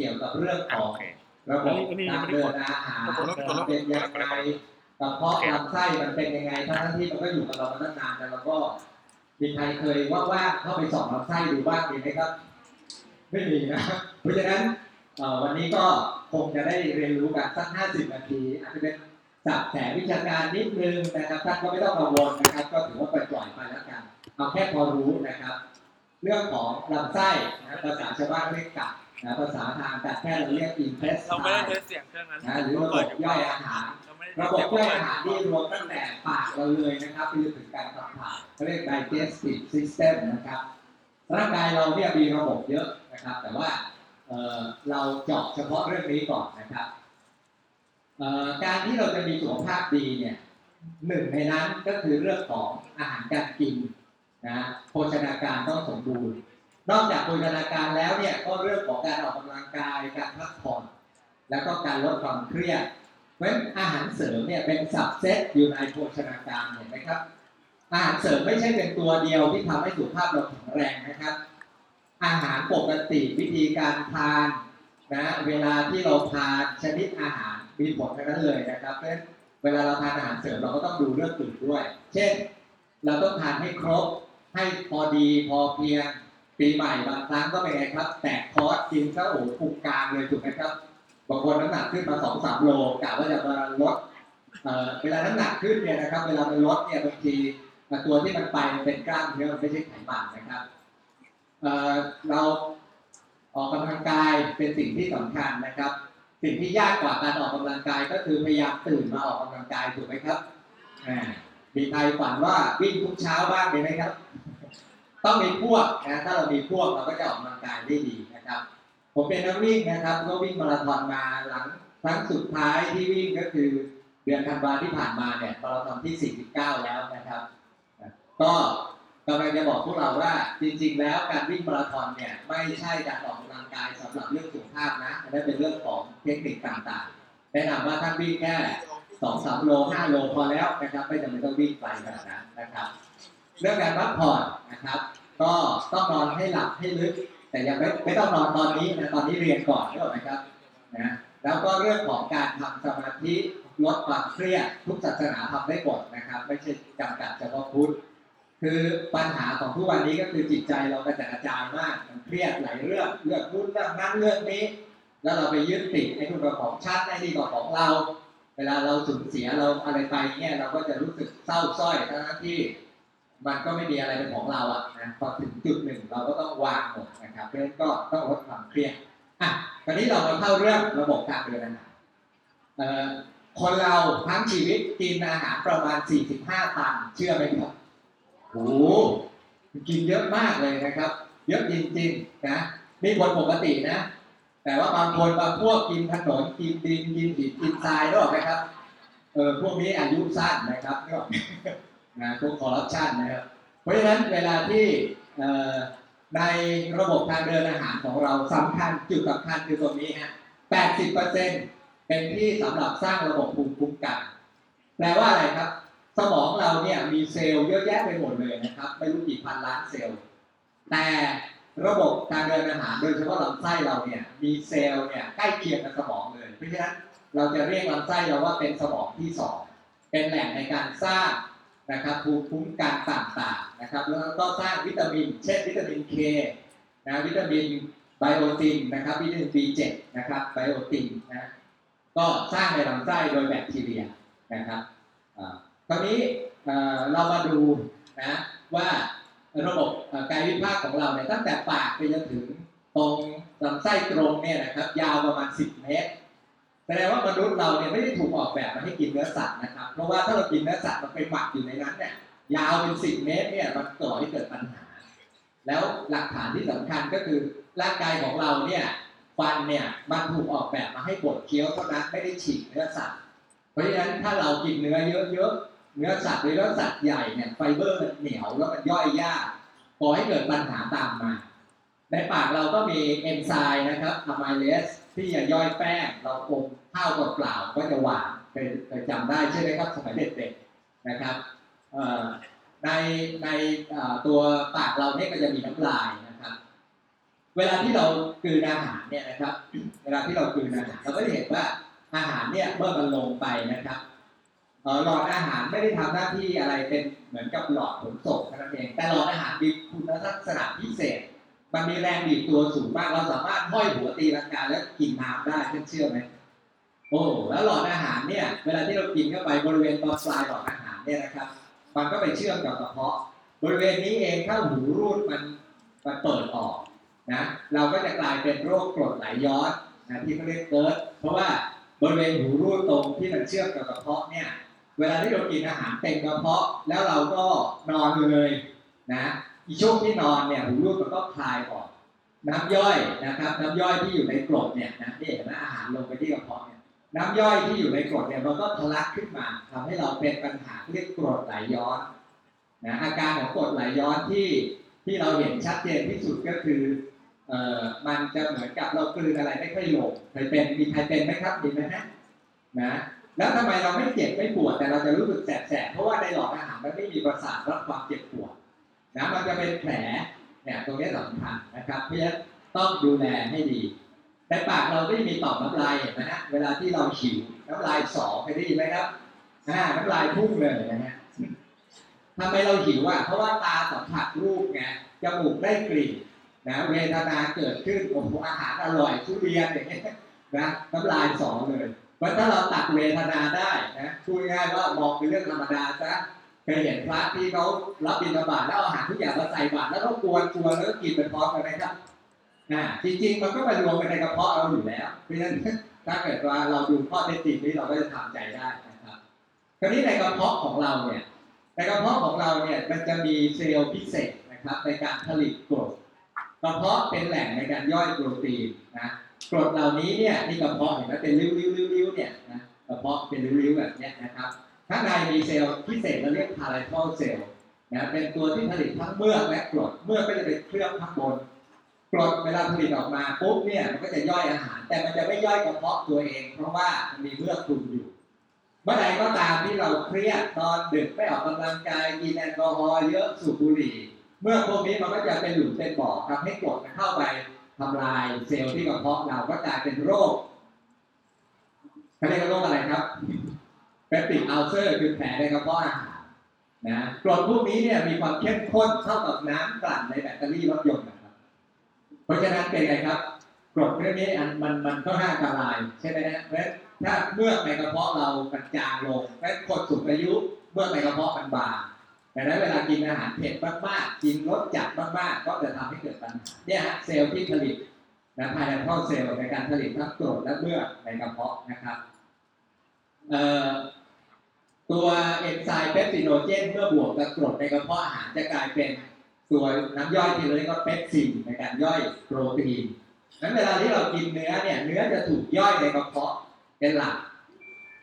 เกี่ยวกับเรื่องของระบบทางเดินอาหารเป็นยังไงกระเพาะลำไส้มันเป็นยังไงทั้งที่มันก็อยู่กับเรามาตั้งนานแต่เราก็มีใครเคยว่าเข้าไปส่องลำไส้ดูบ้างมีไหมครับไม่มีนะเพราะฉะนั้นวันนี้ก็คงจะได้เรียนรู้กันสัก50นาทีอาจจะเป็นสับแสงวิชาการนิดนึงนะครับท่านก็ไม่ต้องกังวลนะครับก็ถือว่าปล่อยไปแล้วกันเอาแค่พอรู้นะครับเรื่องของลำไส้นะภาษาชาวบ้านเรียกกัดนะภาษาทางการแพทย์เราเรียกอินเพรสไซนะหรือระบบย่อยอาหารระบบย่อยอาหารที่รวมตั้งแต่ปากเราเลยนะครับไปจนถึงการขับถ่ายเขาเรียก digestive system นะครับร่างกายเราเนี่ยมีระบบเยอะนะครับแต่ว่าเราเจาะเฉพาะเรื่องนี้ก่อนนะครับการที่เราจะมีสุขภาพดีเนี่ยหนึ่งในนั้นก็คือเรื่องของอาหารการกินนะโภชนาการต้องสมบูรณ์นอกจากโภชนาการแล้วเนี่ยก็เรื่องของการออกกำลังกายการพักผ่อนแล้วก็การลดความเครียดเพราะฉะนั้นอาหารเสริมเนี่ยเป็นสับเซตอยู่ในโภชนาการเห็นไหมครับอาหารเสริมไม่ใช่เป็นตัวเดียวที่ทำให้สุขภาพเราแข็งแรงนะครับอาหารปกติวิธีการทานนะเวลาที่เราทานชนิดอาหารมีผลทั้งนั้นเลยนะครับเพราะฉะนั้นเวลาเราทานอาหารเสริมเราก็ต้องดูเรื่องอื่นด้วยเช่นเราต้องทานให้ครบให้พอดีพอเพียงปีใหม่บางครั้งก็เป็นไงครับแตกคอร์สกินซะโอ้พุงกลางเลยถูกไหมครับบางคนน้ำหนักขึ้นมา 2-3 โลกะว่าจะมาลดเวลาน้ำหนักขึ้นเนี่ยนะครับเวลามันลดเนี่ยบางทีตัวที่มันไปมันเป็นกล้ามเนื้อมันไม่ใช่ไขมันนะครับเราออกกำลังกายเป็นสิ่งที่สำคัญนะครับสิ่งที่ยากกว่าการออกกำลังกายก็คือพยายามตื่นมาออกกำลังกายถูกไหมครับมีใครฝันว่าวิ่งทุกเช้าบ้างไหมครับต้องมีพวกนะถ้าเรามีพวกเราก็จะออกกำลังกายได้ดีนะครับผมเป็นนักวิ่งนะครับก็วิ่งมาราธอนมาหลังครั้งสุดท้ายที่วิ่งก็คือเดือนธันวาที่ผ่านมาเนี่ยมาราธอนที่49แล้วนะครับก็กำลังจะบอกพวกเราว่าจริงๆแล้วการวิ่งมาราธอนเนี่ยไม่ใช่การออกกำลังกายสำหรับเรื่องสุขภาพนะนั่นเป็นเรื่องของเทคนิคต่างๆแนะนำว่าท่านวิ่งแค่ 2-3 โล 5 โลพอแล้วนะครับไม่จำเป็นต้องวิ่งไกลขนาดนั้นนะครับเรื่องการพักผ่อนนะครับก็ต้องนอนให้หลับให้ลึกแต่ยังไม่ต้องนอนตอนนี้นะตอนนี้เรียนก่อนได้ไหมครับนะแล้วก็เรื่องของการทำสมาธิลดความเครียดทุกศาสนาทำได้หมดนะครับไม่ใช่จำกัดเฉพาะพุทธคือปัญหาของทุกวันนี้ก็คือจิตใจเรากระจัดกระจายมากมันเครียดหลายเรื่องนู้นเรื่องนั้นเรื่องนี้แล้วเราไปยึดติดในทุกของชาติในที่ของเราเวลาเราสูญเสียเราอะไรไปเนี่ยเราก็จะรู้สึกเศร้าส้อยทั้งที่มันก็ไม่มีอะไรเป็นของเราอะนะพอถึงจุดหนึ่งเราก็ต้องวางหมดนะครับเพราะฉะนั้นก็ต้องลดความเครียดอ่ะคราวนี้เรามาเข้าเรื่องระบบทางเดินอาหารคนเราทั้งชีวิตกินอาหารประมาณ45ตันเชื่อไหมครับโอ้กินเยอะมากเลยนะครับเยอะจริงๆนะไม่คนปกตินะแต่ว่าบางคนบางพวกกินถนนกินดินกินหินกินทรายด้วยนะครับพวกนี้อายุสั้นนะครับก็นะพวกคอร์รัปชันนะครับเพราะฉะนั้นเวลาที่ในระบบทางเดินอาหารของเราสำคัญจุดสำคัญคือตรงนี้ฮะ 80% เป็นที่สำหรับสร้างระบบภูมิคุ้มกันแปลว่าอะไรครับสมองเราเนี่ยมีเซลล์เยอะแยะไปหมดเลยนะครับไม่รู้กี่พันล้านเซลล์แต่ระบบการเดินอาหารโดยเฉพาะลำไส้เราเนี่ยมีเซลล์เนี่ยใกล้เคียงกับสมองเลยเพราะฉะนั้นเราจะเรียกลำไส้เราว่าเป็นสมองที่สองเป็นแหล่งในการสร้างนะครับภูมิคุ้มกันต่างๆนะครับแล้วก็สร้างวิตามินเช่นวิตามิน K นะวิตามินไบโอตินนะครับวิตามิน B7 นะครับไบโอตินนะก็สร้างในลำไส้โดยแบคทีเรียนะครับคราวนี้เรามาดูนะว่าระบบกายวิภาคของเราเนี่ยตั้งแต่ปากไปจนถึงตรงลำไส้ตรงเนี่ยนะครับยาวประมาณ10เมตรแสดงว่ามนุษย์เราเนี่ยไม่ได้ถูกออกแบบมาให้กินเนื้อสัตว์นะครับเพราะว่าถ้าเรากินเนื้อสัตว์มันไปหมักอยู่ในนั้นเนี่ยยาวเป็น10เมตรเนี่ยมันก่อให้เกิดปัญหาแล้วหลักฐานที่สำคัญก็คือร่างกายของเราเนี่ยฟันเนี่ยมันถูกออกแบบมาให้บดเคี้ยวเท่านั้นไม่ได้ฉีกเนื้อสัตว์เพราะฉะนั้นถ้าเรากินเนื้อเยอะๆเนื้อสัตว์หรือเนื้อสัตว์ใหญ่เนี่ยไฟเบอร์มันเหนียวแล้วมันย่อยยากก่อให้เกิดปัญหาตามมาในปากเราก็มีเอนไซม์นะครับอะไมเลสที่จะย่อยแป้งเราอมข้าวเปล่าก็จะหวานเคยจำได้ใช่ไหมครับสมัยเด็กๆนะครับในตัวปากเราเนี่ยก็จะมีน้ำลายนะครับเว เวลาที่เรากลืนอาหารเนี่ยนะครับเวลาที่เรากลืนอาหารเราก็จะเห็นว่าอาหารเนี่ยเมื่อมันลงไปนะครับหลอดอาหารไม่ได้ทำหน้าที่อะไรเป็นเหมือนกับหลอดขนส่งนั่นเองแต่หลอดอาหารมีคุณลักษณะพิเศษมันมีแรงบีบตัวสูงมากเราสามารถห้อยหัวตีลังกาแล้วกินน้ำได้เชื่อไหมโอ้แล้วหลอดอาหารเนี่ยเวลาที่เรากินเข้าไปบริเวณตอนปลายหลอดอาหารเนี่ยนะครับมันก็ไปเชื่อมกับกระเพาะบริเวณนี้เองถ้าหูรูดมันเปิดออกนะเราก็จะกลายเป็นโรคกรดไหลย้อนนะที่เขาเรียกเกิร์ดเพราะว่าบริเวณหูรูดตรงที่มันเชื่อมกับกระเพาะเนี่ยเวลาที่เรากินอาหารเต็มกระเพาะแล้วเราก็นอนเลยนะอีช่วงที่นอนเนี่ยหูรูดมันก็คลายออกน้ำย่อยนะครับน้ำย่อยที่อยู่ในกรดเนี่ยนะนี่เห็นไหมอาหารลงไปที่กระเพาะเนี่ยน้ำย่อยที่อยู่ในกรดเนี่ยมันก็ทะลักขึ้นมาทำให้เราเป็นปัญหาเรียกกรดไหลย้อนนะอาการของกรดไหลย้อนที่เราเห็นชัดเจนที่สุดก็คือมันจะเหมือนกับเรากลืนอะไรไม่ค่อยลงเคยเป็นมีใครเป็นไหมครับดีไหมฮะนะแล้วทำไมเราไม่เจ็บไม่ปวดแต่เราจะรู้สึกแสบๆเพราะว่าในหลอดอาหารมันไม่มีประสาทรับความเจ็บปวดนะมันจะเป็นแผลเนี่ยตรงนี้สำคัญนะครับเพราะฉะนั้นต้องดูแลให้ดีในปากเราก็จะมีต่อมน้ำลายเห็นไหมฮะเวลาที่เราหิวน้ำลายสอเคยได้ยินไหมครับน้ำลายพุ่งเลยนะฮะทำไมเราหิวอ่ะเพราะว่าตาสัมผัสรูปไงจมูกได้กลิ่นนะเวทนาเกิดขึ้นของอาหารอร่อยทุเรียนอย่างเงี้ยนะน้ำลายสอเลยว่าถ้าเราตัดเวทนาได้นะพูดง่ายว่ามองเป็นเรื่องธรรมดาซะเคยเห็นพระที่เขารับบิณฑบาตแล้วเอาอาหารทุกอย่างมาใส่บาตรแล้วก็กวนแล้วก็กินเป็นพร้อมกันนะครับจริงๆมันก็มารวมกันในกระเพาะเราอยู่แล้วเพราะฉะนั้นถ้าเกิดว่าเราดูข้อเท็จจริงนี้เราก็จะทำใจได้นะครับคราวนี้ในกระเพาะของเราเนี่ยในกระเพาะของเราเนี่ยมันจะมีเซลล์พิเศษนะครับในการผลิตกรดกระเพาะเป็นแหล่งในการย่อยโปรตีนนะกรดเหล่านี้เนี่ยนี่กระเพาะเห็นไหมเป็นริ้วๆเนี่ยนะกระเพาะเป็นริ้วๆแบบนี้นะครับข้างในมีเซลล์พิเศษเราเรียกพาราไทอลเซลล์นะเป็นตัวที่ผลิตทั้งเมือกและกรดเมือกก็จะเป็นเคลือบข้างบนกรดเวลาผลิตออกมาปุ๊บเนี่ยมันก็จะย่อยอาหารแต่มันจะไม่ย่อยกระเพาะตัวเองเพราะว่ามันมีเมือกคลุมอยู่เมื่อใดก็ตามที่เราเครียดนอนดึกไม่ออกกำลังกายกินแอลกอฮอล์เยอะสูบบุหรี่เมื่อพวกนี้มันก็จะเป็นหลุมเป็นบ่อทำให้กรดมันเข้าไปทำลายเซลล์ที่กระเพาะเราก็กลายเป็นโรคเขาเรียกว่าโรคอะไรครับเป็นติดอัลเซอร์คือแผลในกระเพาะอาหารนะกรดพวกนี้เนี่ยมีความเข้มข้นเท่ากับน้ำกลั่นในแบตเตอรี่รถยนต์นะครับเพราะฉะนั้นเป็นไงครับกรดพวกนี้มันก็น่าอันตรายใช่ไหมนะเพราะถ้าเมื่อในกระเพาะเรามันจางลงเพราะคนสูงอายุเมื่อในกระเพาะมันบางดังนั้นเวลากินอาหารเผ็ดมากๆกินรสจัดมากๆก็จะทำให้เกิดปัญหาเนี่ยฮะเซลล์ที่ผลิตนะภายในท่อเซลล์ในการผลิตทั้งกรดและเมือกในกระเพาะนะครับตัวเอนไซม์เปปซิโนเจนเมื่อบวกกับกรดในกระเพาะอาหารจะกลายเป็นตัวน้ำย่อยที่เรียกว่าเปปซินในการย่อยโปรตีนนั้นเวลาที่เรากินเนื้อเนี่ยเนื้อจะถูกย่อยในกระเพาะเป็นหลัก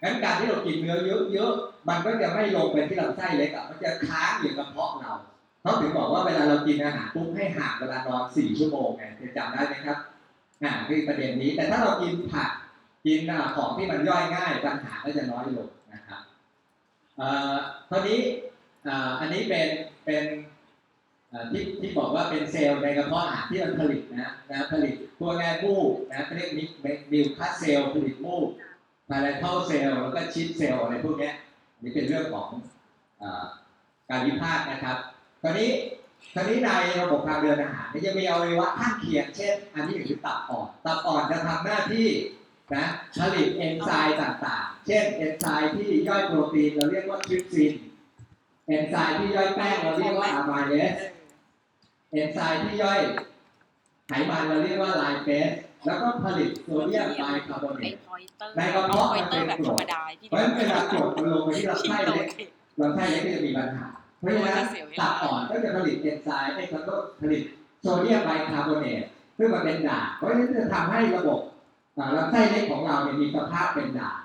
งั้นการที่เรากินเนื้อเยอะๆมันก็จะไม่ลงไปที่ลำไส้เล็กอ่ะมันจะค้างอยู่กระเพาะเราเขาถึงบอกว่าเวลาเรากินอาหารปุ๊บให้ห่างเวลานอน4 ชั่วโมงไงจำได้ไหมครับคือประเด็นนี้แต่ถ้าเรากินผักกินของที่มันย่อยง่ายปัญหาก็จะน้อยลงนะครับคราวนี้อันนี้เป็นที่บอกว่าเป็นเซลล์ในกระเพาะอาหารที่มันผลิตนะผลิตตัวแง่มูกนะเรียกมิวคัสเซลล์ผลิตมูกพาราไทอลเซลล์แล้วก็ชิปเซลล์อะไรพวกนี้นี่เป็นเรื่องของการวิพากษ์นะครับตอนนี้ในระบบทางเดินอาหารจะมีอวัยวะข้างเคียงเช่นอันนี้คือตับอ่อนจะทำหน้าที่นะผลิตเอนไซม์ต่างๆเช่นเอนไซม์ที่ย่อยโปรตีนเราเรียกว่าทริปซินเอนไซม์ที่ย่อยแป้งเราเรียกว่าอะไมเลสเอนไซม์ที่ย่อยไขมันเราเรียกว่าไลเปสแล้วก็ผลิตโซเดียมไบคาร์บอเนตในกระเพาะมันเป็นกรดเพราะฉะนั้นเวลากรดมันลงไปที่ลำไส้เล็กก็จะมีปัญหาเพราะฉะนั้นตับอ่อนก็จะผลิตเอนไซม์แล้วก็ผลิตโซเดียมไบคาร์บอเนตซึ่งมันเป็นด่างเพราะฉะนั้นจะทำให้ระบบลำไส้เล็กของเราเนี่ยมีสภาพเป็นด่าง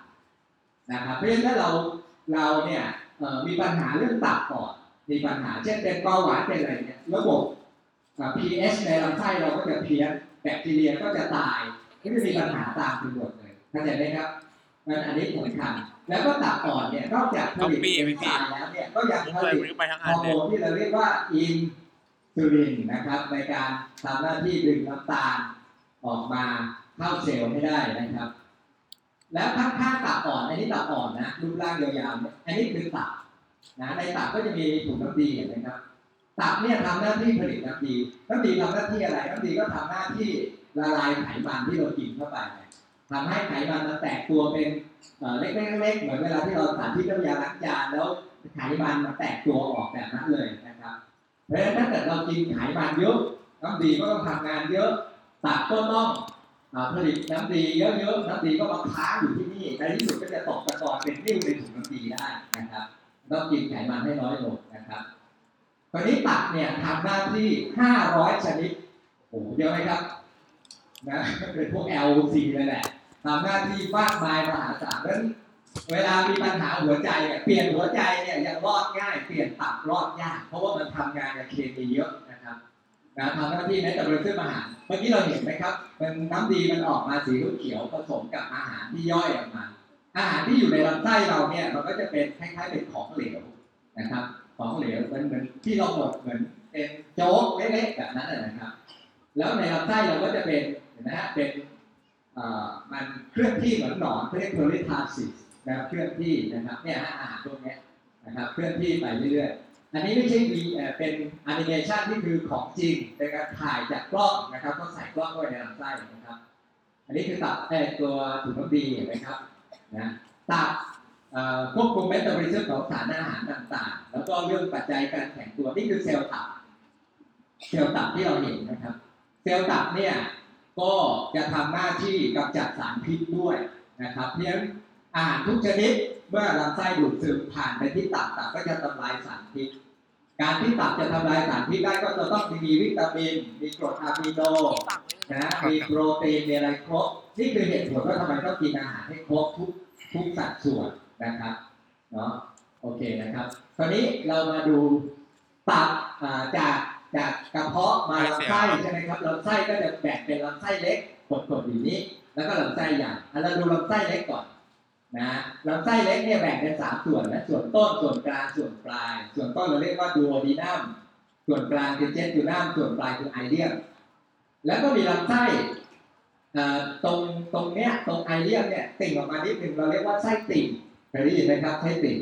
นะครับเพราะฉะนั้นถ้าเราเนี่ยมีปัญหาเรื่องตับอ่อนมีปัญหาเช่นเป็นเบาหวานเป็นอะไรเนี่ยระบบ pH ในลำไส้เราก็จะเพี้ยนแบคทีเรียก็จะตายก็จะมีปัญหาตามไปหมดเลยเข้าใจไหมครับนั่นอันนี้ผมทำแล้วก็ตับอ่อนเนี่ยนอกจากผลิตเอนไซม์แล้วเนี่ยก็ยังผลิตฮอร์โมนที่เราเรียกว่าอิน สุรินทร์นะครับในการทำหน้าที่ดึงน้ำตาลออกมาเข้าเซลล์ให้ได้นะครับแล้วข้างๆตับอ่อนอันนี้ตับอ่อนนะรูปร่างยาวๆอันนี้คือตับนะในตับก็จะมีถุงน้ำดีเห็นไหมครับตับเนี่ยทำหน้าที่ผลิตน้ำดีน้ำดีทำหน้าที่อะไรน้ำดีก็ทำหน้าที่ละลายไขมันที่เรากินเข้าไปทำให้ไขมันมันแตกตัวเป็นเล็กๆเหมือนเวลาที่เราตัดที่น้ำยาล้างจานแล้วไขมันมันแตกตัวออกแบบนั้นเลยนะครับเพราะฉะนั้นถ้าเกิดเรากินไขมันเยอะน้ำดีก็ต้องทำงานเยอะตับก็ต้องผลิตน้ำดีเยอะๆน้ำดีก็มาค้างอยู่ที่นี่ในที่สุดก็จะตกตะกอนเป็นนิ่วในถุงน้ำดีได้นะครับต้องกินไขมันให้น้อยลงนะครับตอนนี้ตับเนี่ยทำหน้าที่500ชนิดโอ้โหเยอะไหมครับนะเป็นพวก LC เลยแหละทำหน้าที่มากมายมหาศาลนั้นเวลามีปัญหาหัวใจเนี่ยเปลี่ยนหัวใจเนี่ยยังรอดง่ายเปลี่ยนตับรอดยากเพราะว่ามันทำงานกับเคมีเยอะนะครับนะทำหน้าที่ในแต่ละเรื่องอาหารเมื่อกี้เราเห็นไหมครับมันน้ำดีมันออกมาสีเขียวผสมกับอาหารที่ย่อยออกมาอาหารที่อยู่ในลำไส้เราเนี่ยมันก็จะเป็นคล้ายๆเป็นของเหลวนะครับของเหลวมันเหมือนที่เราหมดเหมือนเป็นโจ๊กเล็กๆแบบนั้นนะครับแล้วในลำไส้เราก็จะเป็นนะฮะเป็นมันเคลื่อนที่เหมือนหนอนเรียก Peritonesis นะครับเคลื่อนที่นะครับเนี่ยฮะอาหารพวกนี้นะครับเคลื่อนที่ไปเรื่อยๆอันนี้ไม่ใช่มีเป็นแอนิเมชันที่คือของจริงเป็นการถ่ายจากกล้องนะครับก็ใส่กล้องด้วยในลำไส้นะครับอันนี้คือตับตัวถุงน้ำดีเห็นไหมครับนะตับควบคุมเมตาบอลิซึมของสารอาหารต่างๆแล้วก็เรื่องปัจจัยการแข็งตัวนี่คือเซลล์ตับเซลล์ตับที่เราเห็นนะครับเซลล์ตับเนี่ยก็จะทำหน้าที่กำจัดสารพิษด้วยนะครับเพราะฉะนั้นอาหารทุกชนิดเมื่อลำไส้ดูดซึมผ่านไปที่ตับตับก็จะทำลายสารพิษการที่ตับจะทำลายสารพิษได้ก็จะต้องมีวิตามินมีกรดอะมิโนนะมีโปรตีนมีอะไรครบนี่คือเหตุผลว่าทำไมต้องกินอาหารให้ครบทุกสัดส่วนนะครับเนาะโอเคนะครับคราวนี้เรามาดูตับจากกระเพาะมาลำไส้ใช่ไหมครับลำไส้ก็จะแบ่งเป็นลำไส้เล็กกดๆอย่างนี้แล้วก็ลำไส้ใหญ่เราดูลำไส้เล็กก่อนนะลำไส้เล็กเนี่ยแบ่งเป็น3ส่วนนะส่วนต้นส่วนกลางส่วนปลายส่วนต้นเราเรียกว่าดูโอดีนัมส่วนกลางคือเจสตูนัมส่วนปลายคือไอเลียมแล้วก็มีลำไส้ตรงเนี้ยตรงไอเลียมเนี่ยติ่งออกมานิดนึงเราเรียกว่าไส้ติ่งเคยได้ยินไหมครับไส้ติ่ง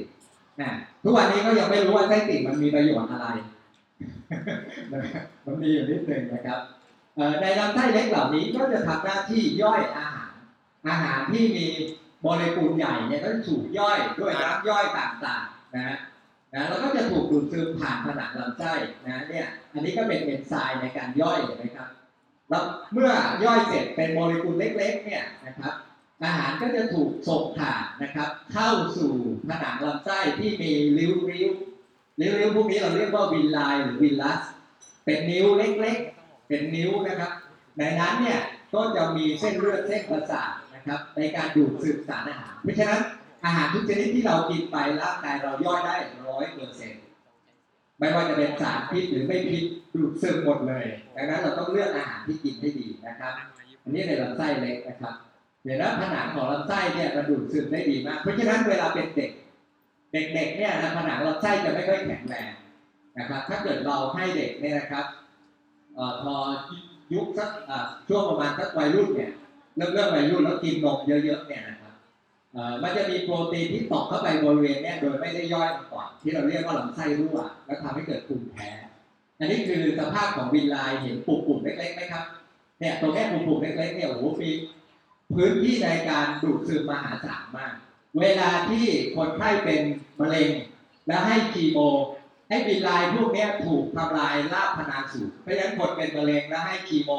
ทุกวันนี้ก็ยังไม่รู้ว่าไส้ติ่งมันมีประโยชน์อะไรมันมีอยู่นิดหนึ่งนะครับในลำไส้เล็กเหล่านี้ก็จะทำหน้าที่ย่อยอาหารที่มีโมเลกุลใหญ่เนี่ยก็ถูกย่อยด้วยน้ำย่อยต่างๆนะแล้วก็จะถูกดูดซึมผ่านผนังลำไส้นะเนี่ยอันนี้ก็เป็นเอนไซม์ในการย่อยนะครับแล้วเมื่อย่อยเสร็จเป็นโมเลกุลเล็กๆเนี่ยนะครับอาหารก็จะถูกส่งผ่านนะครับเข้าสู่ผนังลำไส้ที่มีริ้วพวกนี้เราเรียกว่าวิลไลหรือวิลลัสเป็นนิ้วเล็กๆเป็นนิ้วนะครับในนั้นเนี่ยก็จะมีเส้นเลือดเส้นประสาทนะครับในการดูดซึมสารอาหารเพราะฉะนั้นอาหารทุกชนิดที่เรากินไปร่างกายเราย่อยได้ 100% ไม่ว่าจะเป็นสารพิษหรือไม่พิษดูดซึมหมดเลยดังนั้นเราต้องเลือกอาหารที่กินให้ดีนะครับอันนี้ในลำไส้เล็กนะครับเดี๋ยวนะผนังของลำไส้เนี่ยมันดูดซึมได้ดีมากเพราะฉะนั้นเวลาเป็นเด็กเนี่ยนะผนังลำไส้จะไม่ค่อยแข็งแรงนะครับถ้าเกิดเราให้เด็กเนี่ยนะครับพอยุคสักช่วงประมาณสักวัยรุ่นเนี่ยเริ่มวัยรุ่นแล้วกินนมเยอะๆเนี่ยนะครับมันจะมีโปรตีนที่ตกเข้าไปบริเวณเนี่ยโดยไม่ได้ย่อยมาก่อนที่เราเรียกว่าลำไส้รั่วแล้วทำให้เกิดภูมิแพ้อันนี้คือสภาพของวิลไลเห็นปุ่มๆเล็กๆไหมครับเนี่ยตรงนี้ปุ่มๆเล็กๆเนี่ยโอ้โหมีพื้นที่ในการดูดซึมมหาศาลมากเวลาที่คนไข้เป็นมะเร็งแล้วให้คีโมให้วิลไลพวกนี้ถูกทำลายลาบพนาสูงเพราะฉะนั้นคนเป็นมะเร็งแล้วให้คีโม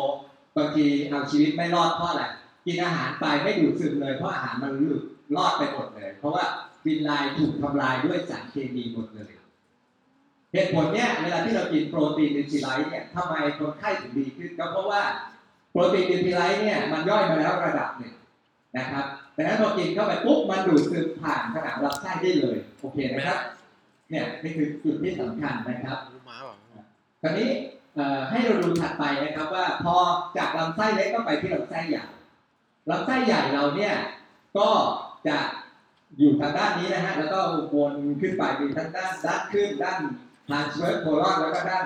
บางทีเอาชีวิตไม่รอดเพราะอะไรกินอาหารไปไม่ดูดซึมเลยเพราะอาหารมันรอดไปหมดเลยเพราะว่าวิลไลถูกทำลายด้วยสารเคมีหมดเลยเหตุผลเนี้ยเวลาที่เรากินโปรตีนนิวทรีไลท์เนี่ยทำไมคนไข้ถึงดีขึ้นก็เพราะว่าโปรตีนนิวทรีไลท์เนี่ยมันย่อยมาแล้วระดับหนึ่งนะครับแต่นั้นพอกินเข้าไปปุ๊บมันดูดซึมผ่านผนังลำไส้ได้เลยโอเคนะครับเนี่ยนี่คือจุดที่สำคัญนะครับคราวนี้ให้เราดูถัดไปนะครับว่าพอจากลำไส้เล็กก็ไปที่ลำไส้ใหญ่ลำไส้ใหญ่เราเนี่ยก็จะอยู่ทางด้านนี้นะฮะแล้วก็วนขึ้นไปมีทั้งด้านขึ้นด้าน transverse colon แล้วก็ด้าน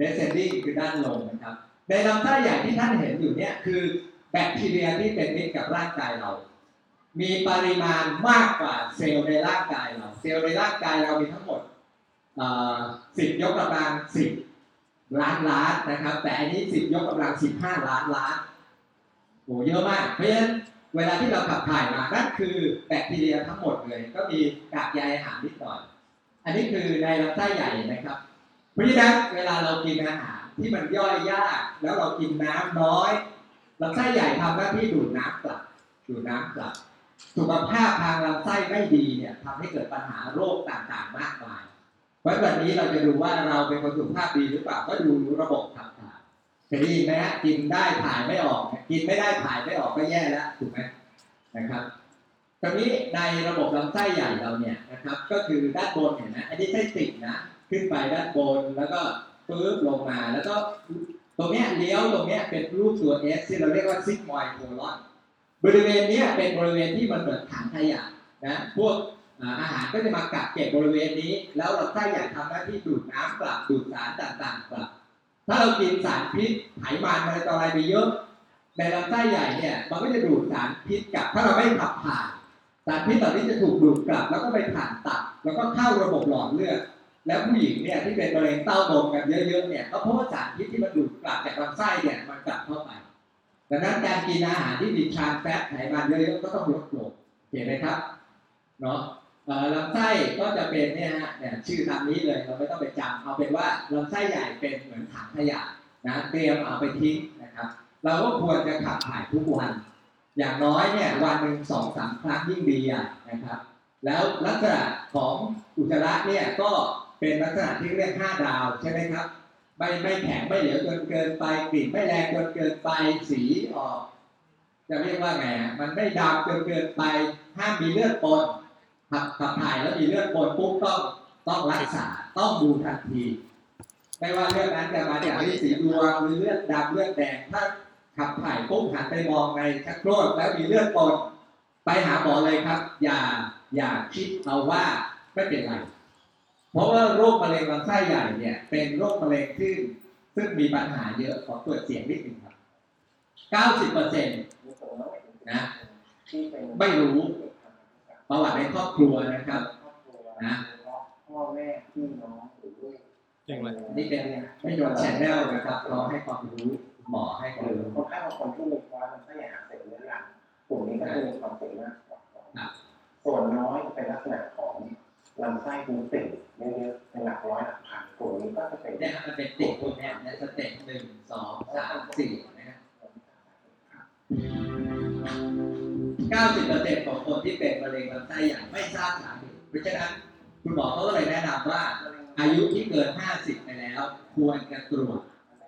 descending คือด้านลงนะครับในลำไส้ใหญ่ที่ท่านเห็นอยู่เนี่ยคือแบคทีเรียที่เป็นมิตรกับร่างกายเรามีปริมาณมากกว่าเซลล์ในร่างกายเราเซลล์ในร่างกายเรามีทั้งหมด10 ยกกำลัง10 ล้านล้านนะครับแต่อันนี้10 ยกกำลัง15 ล้านล้านโหเยอะมากเพราะฉะนั้นเวลาที่เราขับถ่ายมานั่นคือแบคทีเรียทั้งหมดเลยก็มีกากใยอาหารนิดหน่อยอันนี้คือในลำไส้ใหญ่นะครับเพราะฉะนั้นเวลาเรากินอาหารที่มันย่อยยากแล้วเรากินน้ำน้อยลำไส้ใหญ่ทำหน้าที่ดูดน้ำกลับสุขภาพทางลำไส้ไม่ดีเนี่ยทำให้เกิดปัญหาโรคต่างๆมากมายเพราะวันนี้เราจะดูว่าเราเป็นคนสุขภาพดีหรือเปล่าก็ดูระบบขับถ่ายเคยได้ยินไหมฮะกินได้ถ่ายไม่ออกกินไม่ได้ถ่ายไม่ออกก็แย่แล้วถูกไหมนะครับตอนนี้ในระบบลำไส้ใหญ่เราเนี่ยนะครับก็คือด้านบนเห็นไหมอันนี้ไส้ติ่งนะขึ้นไปด้านบนแล้วก็ปื๊บลงมาแล้วก็ตรงเนี้ยเลี้ยวตรงเนี้ยเป็นรูปตัว S ที่เราเรียกว่าซิกมอยด์โคลอนบริเวณนี้เป็นบริเวณที่มันเหมือนถังขยะนะพวกอาหารก็จะมากักเก็บบริเวณนี้แล้วลำไส้ใหญ่ทำหน้าที่ดูดน้ำกลับดูดสารต่างๆกลับถ้าเรากินสารพิษไขมันอะไรต่ออะไรไปเยอะในลำไส้ใหญ่เนี่ยมันก็จะดูดสารพิษกลับถ้าเราไม่ขับถ่ายสารพิษเหล่านี้จะถูกดูดกลับแล้วก็ไปผ่านตับแล้วก็เข้าระบบหลอดเลือดแล้วผู้หญิงเนี่ยที่เป็นมะเร็งเต้านมกันเยอะๆเนี่ยก็เพราะว่าสารพิษที่มันดูดกลับจากลำไส้เนี่ยมันกลับเข้าไปดังนั้นการกินอาหารที่มีทรานส์แฟตไขมันเยอะๆก็ต้องลดลงเห็นไหมครับเนาะลำไส้ก็จะเป็นเนี่ยฮะเนี่ยชื่อตามนี้เลยเราไม่ต้องไปจำเอาเป็นว่าลำไส้ใหญ่เป็นเหมือนถังขยะนะเตรียมเอาไปทิ้งนะครับเราก็ควรจะขับถ่ายทุกวันอย่างน้อยเนี่ยวันหนึ่ง 2-3 ครั้งยิ่งดีนะครับแล้วลักษณะของอุจจาระเนี่ยก็เป็นลักษณะที่เรียก5 ดาวใช่ไหมครับไม่แข็งไม่เหลวจนเกินไปกลิ่นไม่แรงจนเกินไปสีออกจะเรียกว่าไงมันไม่ดำจนเกินไปห้ามมีเลือดปนขับถ่ายแล้วมีเลือดปนปุ๊บต้องรักษาต้องดูทันทีไม่ว่าเลือดนั้นจะมาจากสีดวงหรือเลือดดำเลือดแดงถ้าขับถ่ายปุ๊บหันไปมองในชักโครกแล้วมีเลือดปนไปหาหมอเลยครับอย่าคิดเอาว่าไม่เป็นไรเพราะว่าโรคมะเร็งลำไส้ใหญ่เนี่ยเป็นโรคมะเร็งซึ่งมีปัญหาเยอะขอเปิดเสียงนิดนึงครับ 90% นะไม่รู้ประวัติในครอบครัวนะครับนะพ่อแม่พี่น้องหรือลูกนี่เป็นไม่โดนแชนแนลนะครับเราให้ความรู้หมอให้ความรู้คนไข้บางคนที่มีภาวะลำไส้ใหญ่อักเสบเรื้อรังกลุ่มนี้ก็จะมีความเสี่ยงมากกว่าส่วนน้อยเป็นลักษณะของลำไส้ดูติ่งเยอะๆเป็นหลักร้อยหลักพันตัวนี้ก็จะเป็นเนี่ยมันเป็นติ่งพวกนี้ในสเต็ป 1, 2, 3, 4นะครับ 90% ของคนที่เป็นมะเร็งลำไส้ใหญ่ไม่ทราบสาเหตุเพราะฉะนั้นคุณหมอเขาก็เลยแนะนำว่าอายุที่เกิน 50 ไปแล้วควรจะตรวจ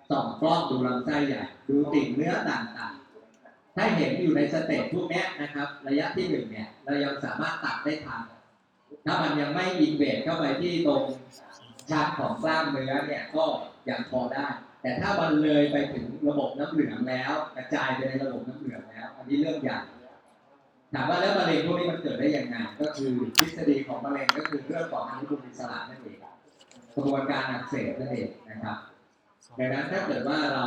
ส่องกล้องดูลำไส้ใหญ่ดูติ่งเนื้อต่างๆถ้าเห็นอยู่ในสเต็ปพวกนี้นะครับระยะที่ 1 เนี่ยเรายังสามารถตัดได้ทันถ้ามันยังไม่อินเวดเข้าไปที่ตรงชั้นของกล้ามเนื้อเนี่ยก็ยังพอได้แต่ถ้ามันเลยไปถึงระบบน้ำเหลืองแล้วกระจายไปในระบบน้ำเหลืองแล้วอันนี้เรื่องใหญ่ถามว่าแล้วมะเร็งพวกนี้มันเกิดได้ยังไงก็คือทฤษฎีของมะเร็งก็คือเรื่องของอนุมูลอิสระนั่นเองกระบวนการอักเสบนั่นเองนะครับดังนั้นถ้าเกิดว่าเรา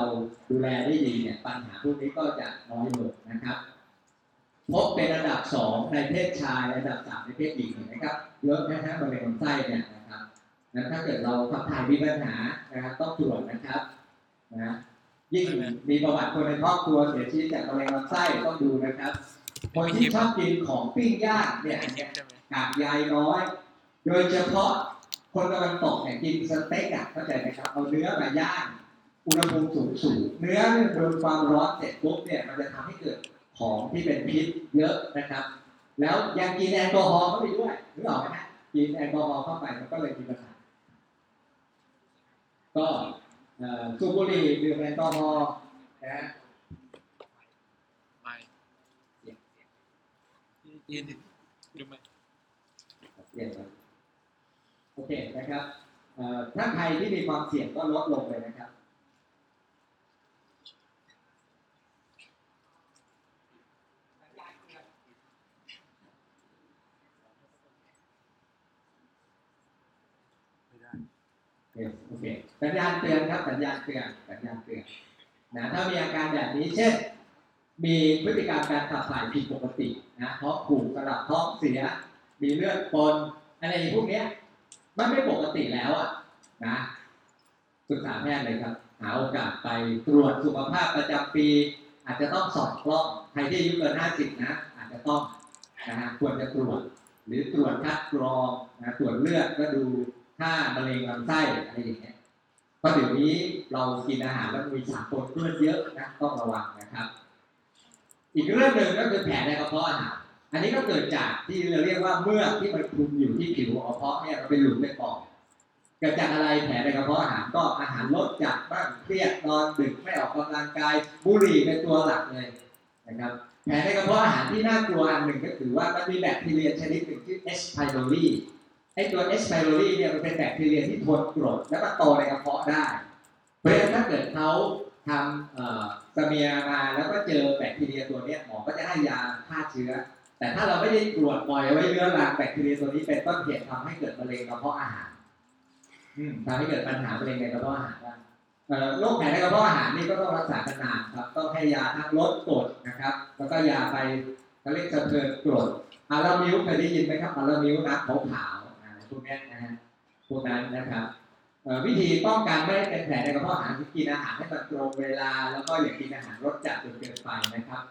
ดูแลได้ดีเนี่ยปัญหาพวกนี้ก็จะน้อยลงนะครับพบเป็นอันดับ 2 ในเพศชายอันดับ 3 ในเพศหญิงนะครับเยอะนะฮะมะเร็งลำไส้เนี่ยนะครับนั้นถ้าเกิดเราขับถ่ายมีปัญหานะครับต้องตรวจนะครับนะยิ่งมีประวัติคนในครอบครัวเสียชีวิตจากมะเร็งลำไส้ต้องดูนะครับคนที่ชอบกินของปิ้งย่างเนี่ยกากใยน้อยโดยเฉพาะคนตะวันตกเนี่ยกินสเต็กอ่ะเข้าใจไหมครับเอาเนื้อมาย่างอุณหภูมิสูงๆเนื้อโดนความร้อนเสร็จปุ๊บเนี่ยมันจะทำให้เกิดของที่เป็นพิษเยอะนะครับแล้วยังกินแอลกอฮอล์เข้าไปด้วยหรือเปล่าฮะกินแอลกอฮอล์เข้าไปมันก็เลยมีปัญหาก็สูบบุหรี่ดื่มแอลกอฮอล์นะไม่ยืนดูไหมเปลี่ยนครับโอเคนะครับถ้าใครที่มีความเสี่ยงก็ลดลงเลยนะครับ โอเคสัญญาณเตือนครับสัญญาณเตือนสัญญาณเตือนนะถ้ามีอาการแบบนี้เช่นมีพฤติกรรมการขับถ่ายผิดปกตินะท้องผูกกระดับท้องเสียมีเลือดปนอะไรพวกนี้มันไม่ปกติแล้วอ่ะนะปรึกษาแพทย์เลยครับหาโอกาสไปตรวจสุขภาพประจำปีอาจจะต้องสอดกล้องใครที่อายุเกิน50นะอาจจะต้องนะควรจะตรวจหรือตรวจคัดกรองนะตรวจเลือดก็ดูถ้ามะเร็งลำไส้อะไรอย่างเงี้ยเพราะเดี๋ยวนี้เรากินอาหารแล้วมีสารปนเปื้อนเยอะนะต้องระวังนะครับอีกเรื่องหนึ่งก็คือแผลในกระเพาะอาหารอันนี้ก็เกิดจากที่เราเรียกว่าเมือกที่มันคลุมอยู่ที่ผิวกระเพาะเนี่ยมันเป็นหลุมเป็นป่องเกิดจากอะไรแผลในกระเพาะอาหารก็อาหารลดจัดบ้างเครียดนอนดึกไม่ออกกำลังกายบุหรี่เป็นตัวหลักเลยนะครับแผลในกระเพาะอาหารที่น่ากลัวอันหนึ่งก็คือว่ามันมีแบคทีเรียชนิดหนึ่งชื่อ H. pylori ไอตัว H. pylori เนี่ยมันเป็นแบคทีเรียที่ทนกรดและมันโตในกระเพาะได้เพราะฉะนั้นถ้าเกิดเขาทำสเมียร์มาแล้วก็เจอแบคทีเรียตัวนี้หมอก็จะให้ยาฆ่าเชื้อแต่ถ้าเราไม่ได้ตรวจปล่อยไว้เรื้อรังแบคทีเรียตัวนี้เป็นต้นเหตุทำให้เกิดมะเร็งกระเพาะอาหารทำให้เกิดปัญหามะเร็งในกระเพาะอาหารได้โรคแผลในกระเพาะอาหารนี่ก็ต้องรักษากันนานครับต้องให้ยาทั้งลดกรดนะครับแล้วก็ยาไปเขาเรียกกระเทือนกรดอารามิวเคยได้ยินไหมครับอารามิวน้ำขาวๆพวกนี้นะฮะพวกนั้นนะครับวิธีป้องกันไม่ให้เป็นแผลในกระเพาะอาหารคือกินอาหารให้ตรงเวลาแล้วก็อย่ากินอาหารรสจัดจนเกินไปนะครับ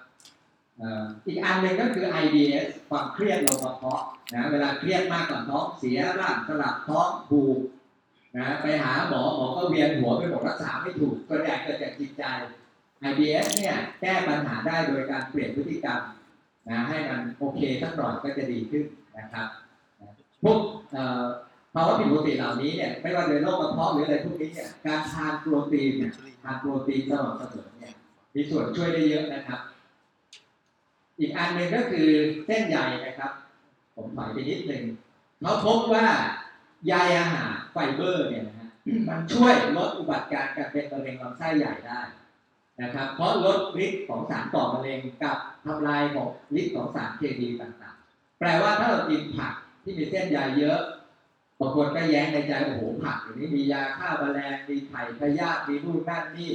อีกอันหนึ่งก็คือ IBS ความเครียดลงกระเพาะนะเวลาเครียดมากกว่าท้องเสียร่างสลับท้องผูกนะไปหาหมอหมอก็เวียนหัวไปบอกรักษาไม่ถูกส่วนใหญ่เกิดจากจิตใจ IBS เนี่ยแก้ปัญหาได้โดยการเปลี่ยนพฤติกรรมนะให้มันโอเคสักหน่อยก็จะดีขึ้นนะครับพวกภาวะผิดปกติเหล่านี้เนี่ยไม่ว่าจะโรคกระเพาะหรืออะไรพวกนี้เนี่ยการทานโปรตีนสม่ำเสมอเนี่ยมีส่วนช่วยได้เยอะนะครับอีกอันหนึ่งก็คือเส้นใยนะครับผมถอยไปนิดหนึ่งเราพบว่าใยอาหารไฟเบอร์เนี่ยนะฮะมันช่วยลดอุบัติการการเป็นมะเร็งลำไส้ใหญ่ได้นะครับเพราะลดฤทธิ์ของสารก่อมะเร็งกับทำลายของฤทธิ์ของสารเคมีต่างๆแปลว่าถ้าเรากินผักที่มีเส้นใยเยอะบางคนก็แย้งในใจโอ้โหผักอย่างนี้มียาฆ่าแมลงมีไข่พยาธิมีนู่นนั่นนี่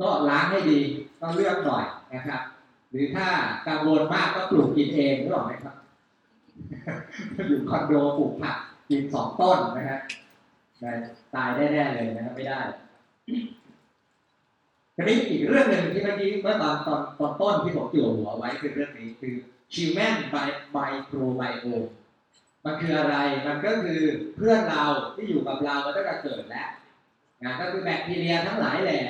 ก็ล้างให้ดีต้องเลือกหน่อยนะครับหรือถ้ากังวลมากก็ปลูกกินเองหรือเปล่าครับอยู่คอนโดปลูกผักกิน2ต้นนะครับตายแน่ๆเลยนะครับไม่ได้ทีนี้อีกเรื่องหนึ่งที่เมื่อกี้ตอนต้นที่ผมจั่วหัวไว้คือเรื่องนี้คือ human microbiome มันคืออะไรมันก็คือเพื่อนเราที่อยู่กับเราตั้งแต่เกิดแล้วนะก็คือแบคทีเรียทั้งหลายแหละ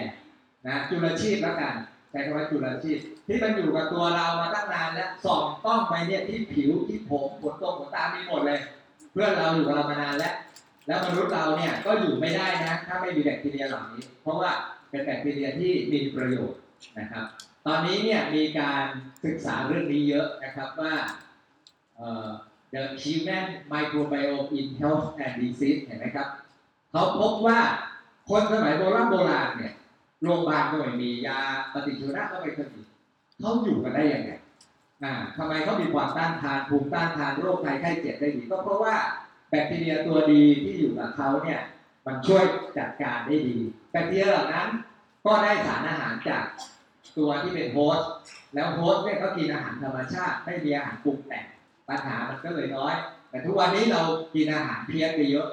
นะจุลชีพแล้วกันใช้คำว่าจุลชีพที่มันอยู่กับตัวเรามาตั้งนานแล้วส่องต้องไปเนี่ยที่ผิวที่ผมขนตรงขนตามีหมดเลยเพื่อนเราอยู่กับเรามานานแล้วแล้วมนุษย์เราเนี่ยก็อยู่ไม่ได้นะถ้าไม่มีแบคทีเรียเหล่านี้เพราะว่าเป็นแบคทีเรียที่มีประโยชน์นะครับตอนนี้เนี่ยมีการศึกษาเรื่องนี้เยอะนะครับว่าthe human microbiome in health and disease เห็นไหมครับเขาพบว่าคนสมัยโบราณเนี่ยโรงพยาบาลก็ไม่มียาปฏิชีวนะก็ไม่เคยมีเขาอยู่กันได้ยังไงทำไมเขามีความต้านทานภูมิต้านทานโรคไข้เจ็บได้ดีก็เพราะว่าแบคทีเรียตัวดีที่อยู่กับเขาเนี่ยมันช่วยจัดการได้ดีแบคทีเรียเหล่านั้นก็ได้สารอาหารจากตัวที่เป็นโฮสต์แล้วโฮสต์เนี่ยก็กินอาหารธรรมชาติไม่มีอาหารปรุงแต่งปัญหามันก็เลยน้อยแต่ทุกวันนี้เรากินอาหารเพี้ยนไปเยอะ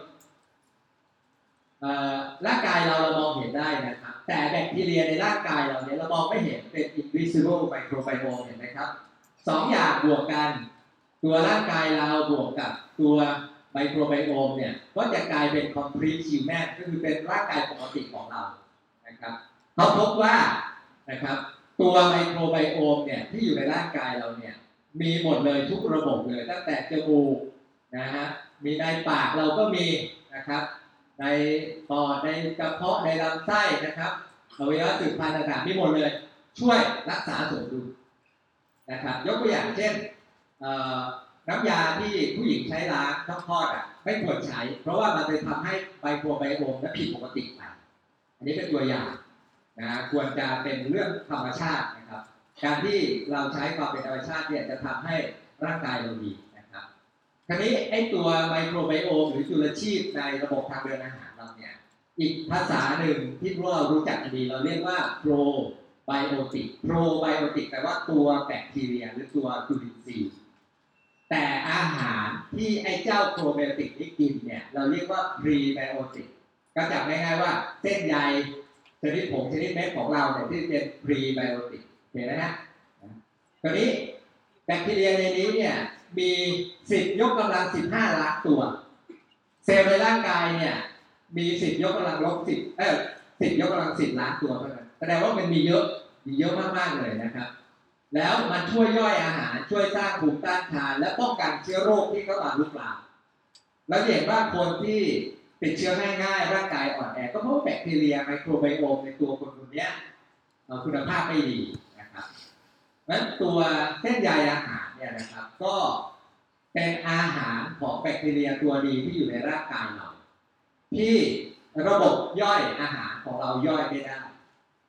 ร่างกายเรามองเห็นได้นะครับแต่แบคทีเรียในร่างกายเราเนี่ยเรามองไม่เห็นเป็น invisible microbiome เห็นไหมครับสองอย่างบวกกันตัวร่างกายเราบวกกับตัวไมโครไบโอมเนี่ยก็จะกลายเป็น complete human ก็คือเป็นร่างกายปกติของเรานะครับเขาพบว่านะครับตัวไมโครไบโอมเนี่ยที่อยู่ในร่างกายเราเนี่ยมีหมดเลยทุกระบบเลยตั้งแต่จมูกนะฮะมีในปากเราก็มีนะครับในปอดในกระเพาะในลำไส้นะครับอวัยวะสืบพันธุ์ต่างๆมีหมดเลยช่วยรักษาสมดุลนะครับยกตัวอย่างเช่นน้ำยาที่ผู้หญิงใช้ล้างช่องคลอดไม่ควรใช้เพราะว่ามันจะทำให้ไมโครไบโอมผิดปกติไปอันนี้เป็นตัวอย่างนะควรจะเป็นเรื่องธรรมชาตินะครับการที่เราใช้ความเป็นธรรมชาติเนี่ยจะทำให้ร่างกายเราดีนะครับทีนี้ไอ้ตัวไมโครไบโอมหรือจุลชีพในระบบทางเดินอาหารเรา เราเนี่ยอีกภาษาหนึ่งที่พวกเรารู้จักกันดีเราเรียกว่าโปรไบโอติกโปรไบโอติกแปลว่าตัวแบคทีเรียหรือตัวจุลินทรีย์แต่อาหารที่ไอ้เจ้าโปรไบโอติกที่กินเนี่ยเราเรียกว่าพรีไบโอติกก็จำง่ายๆว่าเส้นใยชนิดผงชนิดเม็ดของเราเนี่ยที่เป็นพรีไบโอติกเห็นไหมนะคราวนี้แบคทีเรียในนี้เนี่ยมี10ยกกำลัง15ล้านตัวเซลล์ในร่างกายเนี่ยมี10ยกกำลังลบ1010ยกกำลัง10ล้านตัวเท่านั้นแสดงว่ามันมีเยอะมากๆเลยนะครับแล้วมันช่วยย่อยอาหารช่วยสร้างภูมิต้านทานและป้องกันเชื้อโรคที่เข้ามาลุกลามแล้วเห็นว่าคนที่ติดเชื้อง่ายๆร่างกายอ่อนแอก็เพราะแบคทีเรียไมโครไบโอมในตัวคนคนนี้คุณภาพไม่ดีนะครับงั้นตัวเส้นใยอาหารเนี่ยนะครับก็เป็นอาหารของแบคทีเรียตัวดีที่อยู่ในร่างกายเราที่ระบบย่อยอาหารของเราย่อยไม่ได้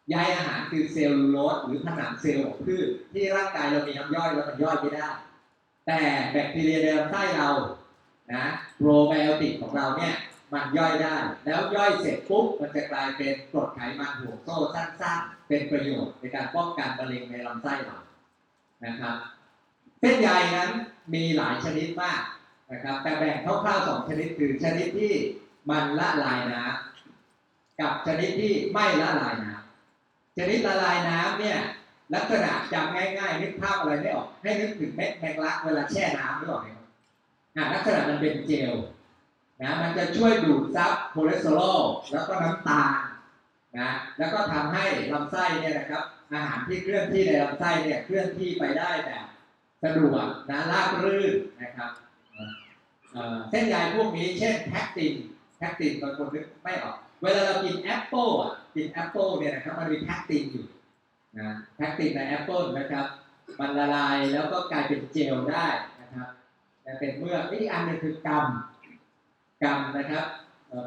ใยอาหารคือเซลลูโลสหรือผนังเซลล์ของพืชที่ร่างกายเรามีน้ำย่อยแล้วมันย่อยไม่ได้แต่แบคทีเรียในลำไส้เรานะโปรไบโอติกของเราเนี่ยมันย่อยได้แล้วย่อยเสร็จปุ๊บมันจะกลายเป็นกรดไขมันห่วงโซ่สั้นๆเป็นประโยชน์ในการป้องกันมะเร็งในลำไส้เรานะครับเส้นใยนั้นมีหลายชนิดมากนะครับแต่แบ่งคร่าวๆ2ชนิดคือชนิดที่มันละลายน้ำกับชนิดที่ไม่ละลายน้ำชนิดละลายน้ำเนี่ยลักษณะจำง่ายๆนึกภาพอะไรไม่ออกให้นึกถึงเม็ดแมงลักเวลาแช่น้ำนึกออกไหมครับลักษณะมันเป็นเจลนะมันจะช่วยดูดซับคอเลสเตอรอลแล้วก็น้ำตาลนะแล้วก็ทำให้ลำไส้เนี่ยนะครับอาหารที่เคลื่อนที่ในลำไส้เนี่ยเคลื่อนที่ไปได้แบบสะดวกนะราบรื่นนะครับเส้นใยพวกนี้เช่นแพคตินบางคนนึกไม่ออกเวลาเรากินแอปเปิ้ลเนี่ยนะครับมันมีแพคตินอยู่นะแพคตินในแอปเปิ้ลนะครับมันละลายแล้วก็กลายเป็นเจลได้นะครับเป็นเมือกอีกอันนึงคือกำนะครับ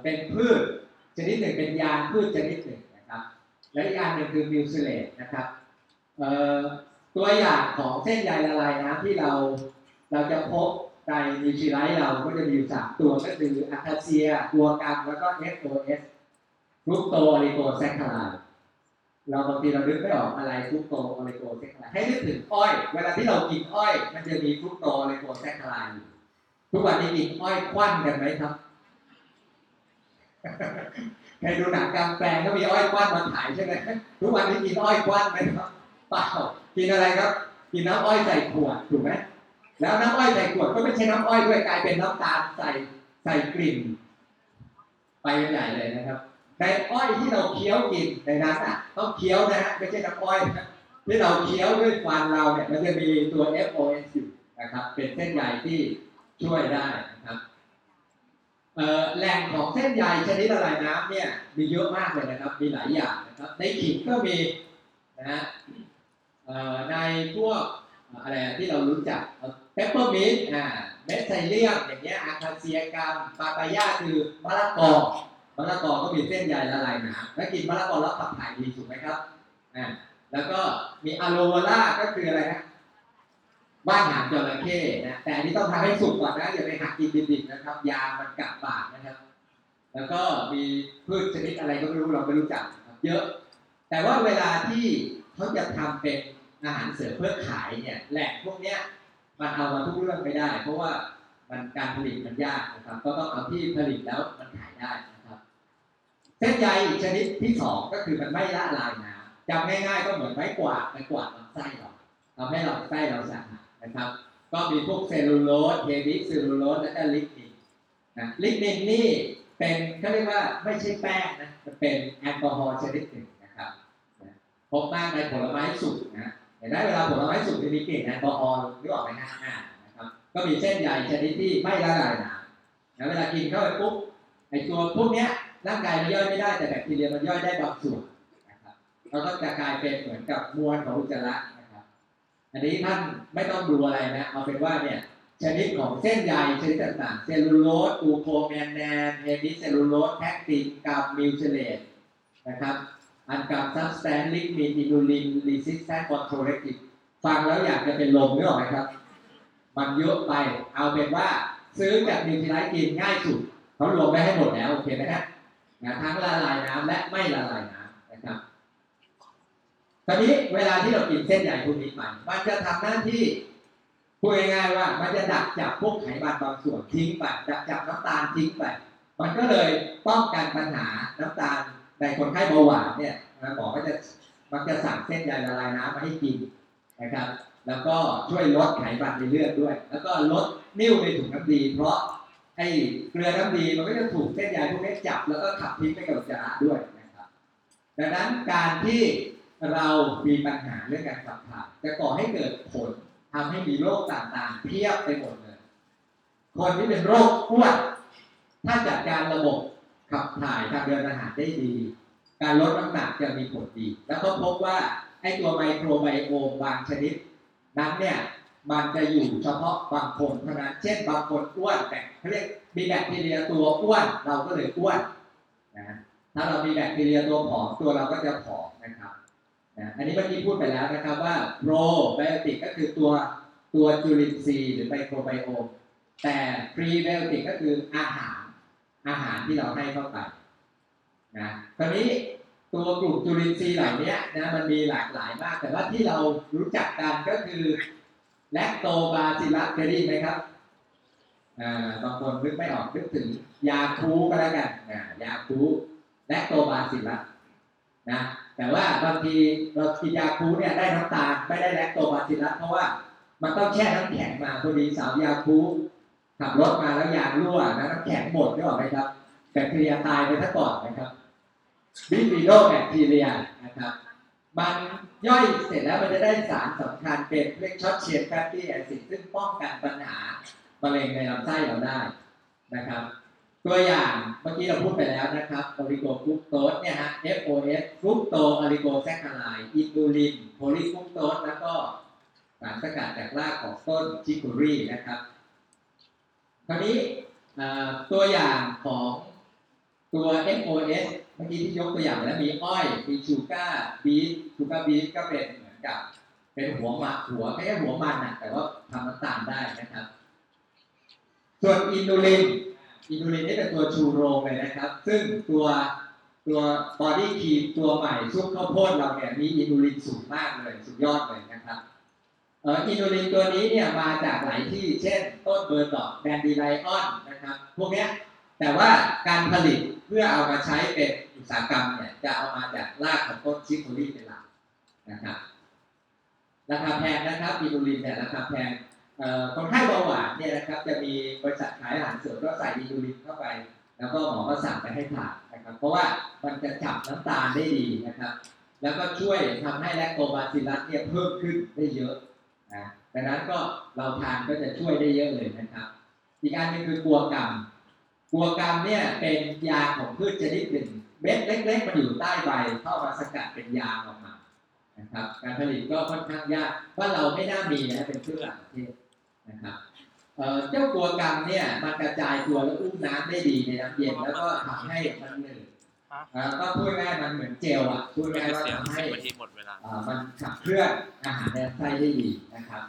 เป็นพืชชนิดหนึ่งเป็นยางพืชชนิดหนึ่งนะครับและอีกอย่างหนึ่งคือมิวซิเลตนะครับตัวอย่างของเส้นใยละลายน้ำที่เราจะพบในนิวซีไลท์เราก็จะมีอยู่3ตัวก็คืออะคาเซียกัวกัมแล้วก็ FOS ฟรุกโตโอลิโกแซคคาไรด์เราบางทีเรานึกไม่ออกอะไรฟรุกโตโอลิโกแซคคาไรด์ให้นึกถึงอ้อยเวลาที่เรากินอ้อยมันจะมีฟรุกโตโอลิโกแซคคาไรด์ทุกวันนี้กินอ้อยควันกันไหมครับใครดูหนังกลางแปลงก็มีอ้อยควันมาถ่ายใช่ไหมทุกวันนี้กินอ้อยควันไหมครับเปล่ากินอะไรครับกินน้ำอ้อยใส่ขวดถูกไหมแล้วน้ำอ้อยใส่ขวดก็ไม่ใช่น้ำอ้อยด้วยกลายเป็นน้ำตาลใส่กลิ่นไปใหญ่เลยนะครับในอ้อยที่เราเคี้ยวกินในนั้นอ่ะต้องเคี้ยวนะฮะไม่ใช่น้ำอ้อยนะที่เราเคี้ยวด้วยฟันเราเนี่ยมันจะมีตัว FOS อยู่นะครับเป็นเส้นใยที่ช่วยได้นะครับแหล่งของเส้นใยชนิดละลายน้ำเนี่ยมีเยอะมากเลยนะครับมีหลายอย่างนะครับในขิงก็มีนะฮะในพวกอะไรที่เรารู้จักเปปเปอร์มินต์เม็ดไซเลียมอย่างเงี้ยอาคาเซียกัมปาปายาคือมะละกอก็มีเส้นใยละลายน้ำถ้ากินมะละกอแล้วขับถ่ายดีถูกไหมครับแล้วก็มีอะโลเวร่าก็คืออะไรนะบ้านหางจระเข้นะแต่อันนี้ต้องทำให้สุกก่อนนะอย่าไปหักกินดิบๆนะครับยามันกัดปากนะครับแล้วก็มีพืชชนิดอะไรก็ไม่รู้เราไม่รู้จักเยอะแต่ว่าเวลาที่เขาจะทำเป็นอาหารเสริมเพื่อขายเนี่ยแหล่งพวกเนี้ยมันเอามาทุกเรื่องไม่ได้เพราะว่ามันการผลิตมันยากนะครับก็ต้องเอาที่ผลิตแล้วมันขายได้นะครับเส้นใยชนิดที่2ก็คือมันไม่ละลายน้ำจำง่ายๆก็เหมือนไม้กวาดลำไส้เราทำให้ลำไส้เราสะอาดนะครับก็มีพวกเซลลูโลสเฮลิเซลลูโลสและก็ลิกนินนะลิกนินนี่เป็นเขาเรียกว่าไม่ใช่แป้งนะมันเป็นแอลกอฮอล์ชนิดหนึ่งนะครับพบมากในผลไม้สุกนะเห็นได้เวลาผลไม้สุกจะมีกลิ่นแอลกอฮอล์นึกออกไหมฮะนะครับก็มีเส้นใยชนิดที่ไม่ละลายน้ำนะเวลากินเข้าไปปุ๊บไอตัวพวกเนี้ยร่างกายมันย่อยไม่ได้แต่แบคทีเรียมันย่อยได้บางส่วนนะครับแล้วก็จะกลายเป็นเหมือนกับมวลของอุจจาระอันนี้ท่านไม่ต้องดูอะไรนะเอาเป็นว่าเนี่ยชนิดของเส้นใยชนิดต่างๆเซลลูโลสกูโคแมนแนนเฮมิเซลลูโลสแพคตินกัมมิวซิเลตนะครับอันกับซับสแตนซ์ลิกนินอินูลินรีซิสแตนต์คอนโทรเลติกฟังแล้วอยากจะเป็นลมนึกออกไหมครับมันเยอะไปเอาเป็นว่าซื้อแบบนิวซีไลท์กินง่ายสุดเขารวมไว้ให้หมดแล้วโอเคไหมฮะ นะทั้งละลายน้ำและไม่ละลายน้ำนะครับตอนนี้เวลาที่เรากินเส้นใหญ่พวกนี้ไปมันจะทำหน้าที่พูดง่ายๆว่ามันจะดักจับพวกไขมันบางส่วนทิ้งไปดักจับน้ำตาลทิ้งไปมันก็เลยป้องกันปัญหาน้ำตาลในคนไข้เบาหวานเนี่ยหมอก็จะมันจะสั่งเส้นใยละลายน้ำมาให้กินนะครับแล้วก็ช่วยลดไขมันในเลือดด้วยแล้วก็ลดนิ่วในถุงน้ำดีเพราะไอ้เกลือน้ำดีมันก็จะถูกเส้นใยพวกนี้จับแล้วก็ขับทิ้งไปกับอุจจาระด้วยนะครับดังนั้นการที่เรามีปัญหาเรื่องการขับถ่ายจะก่อให้เกิดผลทำให้มีโรคต่างๆเพียบไปหมดเลยคนที่เป็นโรคอ้วนถ้าจัดการระบบขับถ่ายทางเดินอาหารได้ดีการลดน้ำหนักจะมีผลดีแล้วก็พบว่าไอ้ตัวไมโครไบโอมบางชนิดนั้นเนี่ยมันจะอยู่เฉพาะบางคนเท่านั้นเช่นบางคนอ้วนแต่เขาเรียกมีแบคทีเรียตัวอ้วนเราก็เลยอ้วนนะถ้าเรามีแบคทีเรียตัวผอมตัวเราก็จะผอมนะครับนะอันนี้เมื่อกี้พูดไปแล้วนะครับว่าโปรไบโอติกก็คือตัวจุลินทรีย์หรือไมโครไบโอมแต่พรีไบโอติกก็คืออาหารที่เราให้เข้าไปนะตอนนี้ตัวกลุ่มจุลินทรีย์เหล่านี้นะมันมีหลากหลายมากแต่ว่าที่เรารู้จักกันก็คือแลคโตบาซิลัสเคยได้ยินไหมครับบางคนนึกไม่ออกนึกถึงยาคูก็แล้วกันยาคูแลคโตบาซิลัสนะแต่ว่าบางทีเรากินยาคูเนี่ยได้น้ำตาลไม่ได้แลคโตบาซิลัสเพราะว่ามันต้องแช่น้ำแข็งมาพอดีสาวยาคูขับรถมาแล้วยางรั่วนะน้ำแข็งหมดได้หรือเปล่าครับแบคทีเรียตายไปซะก่อนนะครับบิฟิโดแบคทีเรียนะครับมันย่อยเสร็จแล้วมันจะได้สารสำคัญเป็นเรียกช็อตเชนแฟตตี้แอซิดซึ่งป้องกันปัญหามะเร็งในลำไส้เราได้นะครับตัวอย่างเมื่อกี้เราพูดไปแล้วนะครับอลิโกฟรุกโตสเนี่ยฮะ FOS ฟรุกโตอลิโกแซคคาไลด์อินซูลินโพลีฟรุกโตสแล้วก็สารสกัดจากรากของต้นชิคูรี่นะครับคราวนี้ตัวอย่างของตัว FOS เมื่อกี้ที่ยกตัวอย่างแล้วมีอ้อยมีชูการ์บีทก็เป็นเหมือนกับเป็นหัวไม่ใช่หัวมันนะแต่ว่าทำน้ำตาลได้นะครับส่วนอินูลินนี่เป็นตัวชูโรงเลยนะครับซึ่งตัวบอดี้คีตัวใหม่ซุปข้าวโพดเราเนี่ยมีอินูลินสูงมากเลยสุดยอดเลยนะครับอินูลินตัวนี้เนี่ยมาจากหลายที่เช่นต้นเบอร์ดอกแดนดีไลออนนะครับพวกเนี้ยแต่ว่าการผลิตเพื่อเอามาใช้เป็นอุตสาหกรรมเนี่ยจะเอามาจากรากของต้นชิคโคลีเป็นหลักนะครับราคาแพงนะครับอินูลินเนี่ยราคาแพงคนไข้เบาหวานเนี่ยนะครับจะมีบริษัทขายอาหารเสริมก็ใส่อินูลินเข้าไปแล้วก็หมอก็สั่งไปให้ทานนะครับเพราะว่ามันจะจับน้ำตาลได้ดีนะครับแล้วก็ช่วยทำให้แลคโตบาซิลลัสเนี่ยเพิ่มขึ้นได้เยอะนะดังนั้นก็เราทานก็จะช่วยได้เยอะเลยนะครับอีกอันนึงคือกัวกรรมเนี่ยเป็นยาของพืชชนิดหนึ่งเม็ดเล็กๆมันอยู่ใต้ใบเข้ามาสกัดเป็นยาออกมานะครับการผลิตก็ค่อนข้างยากว่าเราไม่น่ามีนะเป็นพืชหลักประเทศนะครับเจ้ากัวกรรมเนี่ยมันกระจายตัวและอุ้มน้ำได้ดีในน้ำเย็นแล้วก็ทำให้มันหนืดก็พูดง่ายมันเหมือนเจลอ่ะพูดง่ายว่าทำให้มันขับเคลื่อนอาหารในลำไส้ได้ดีนะครับ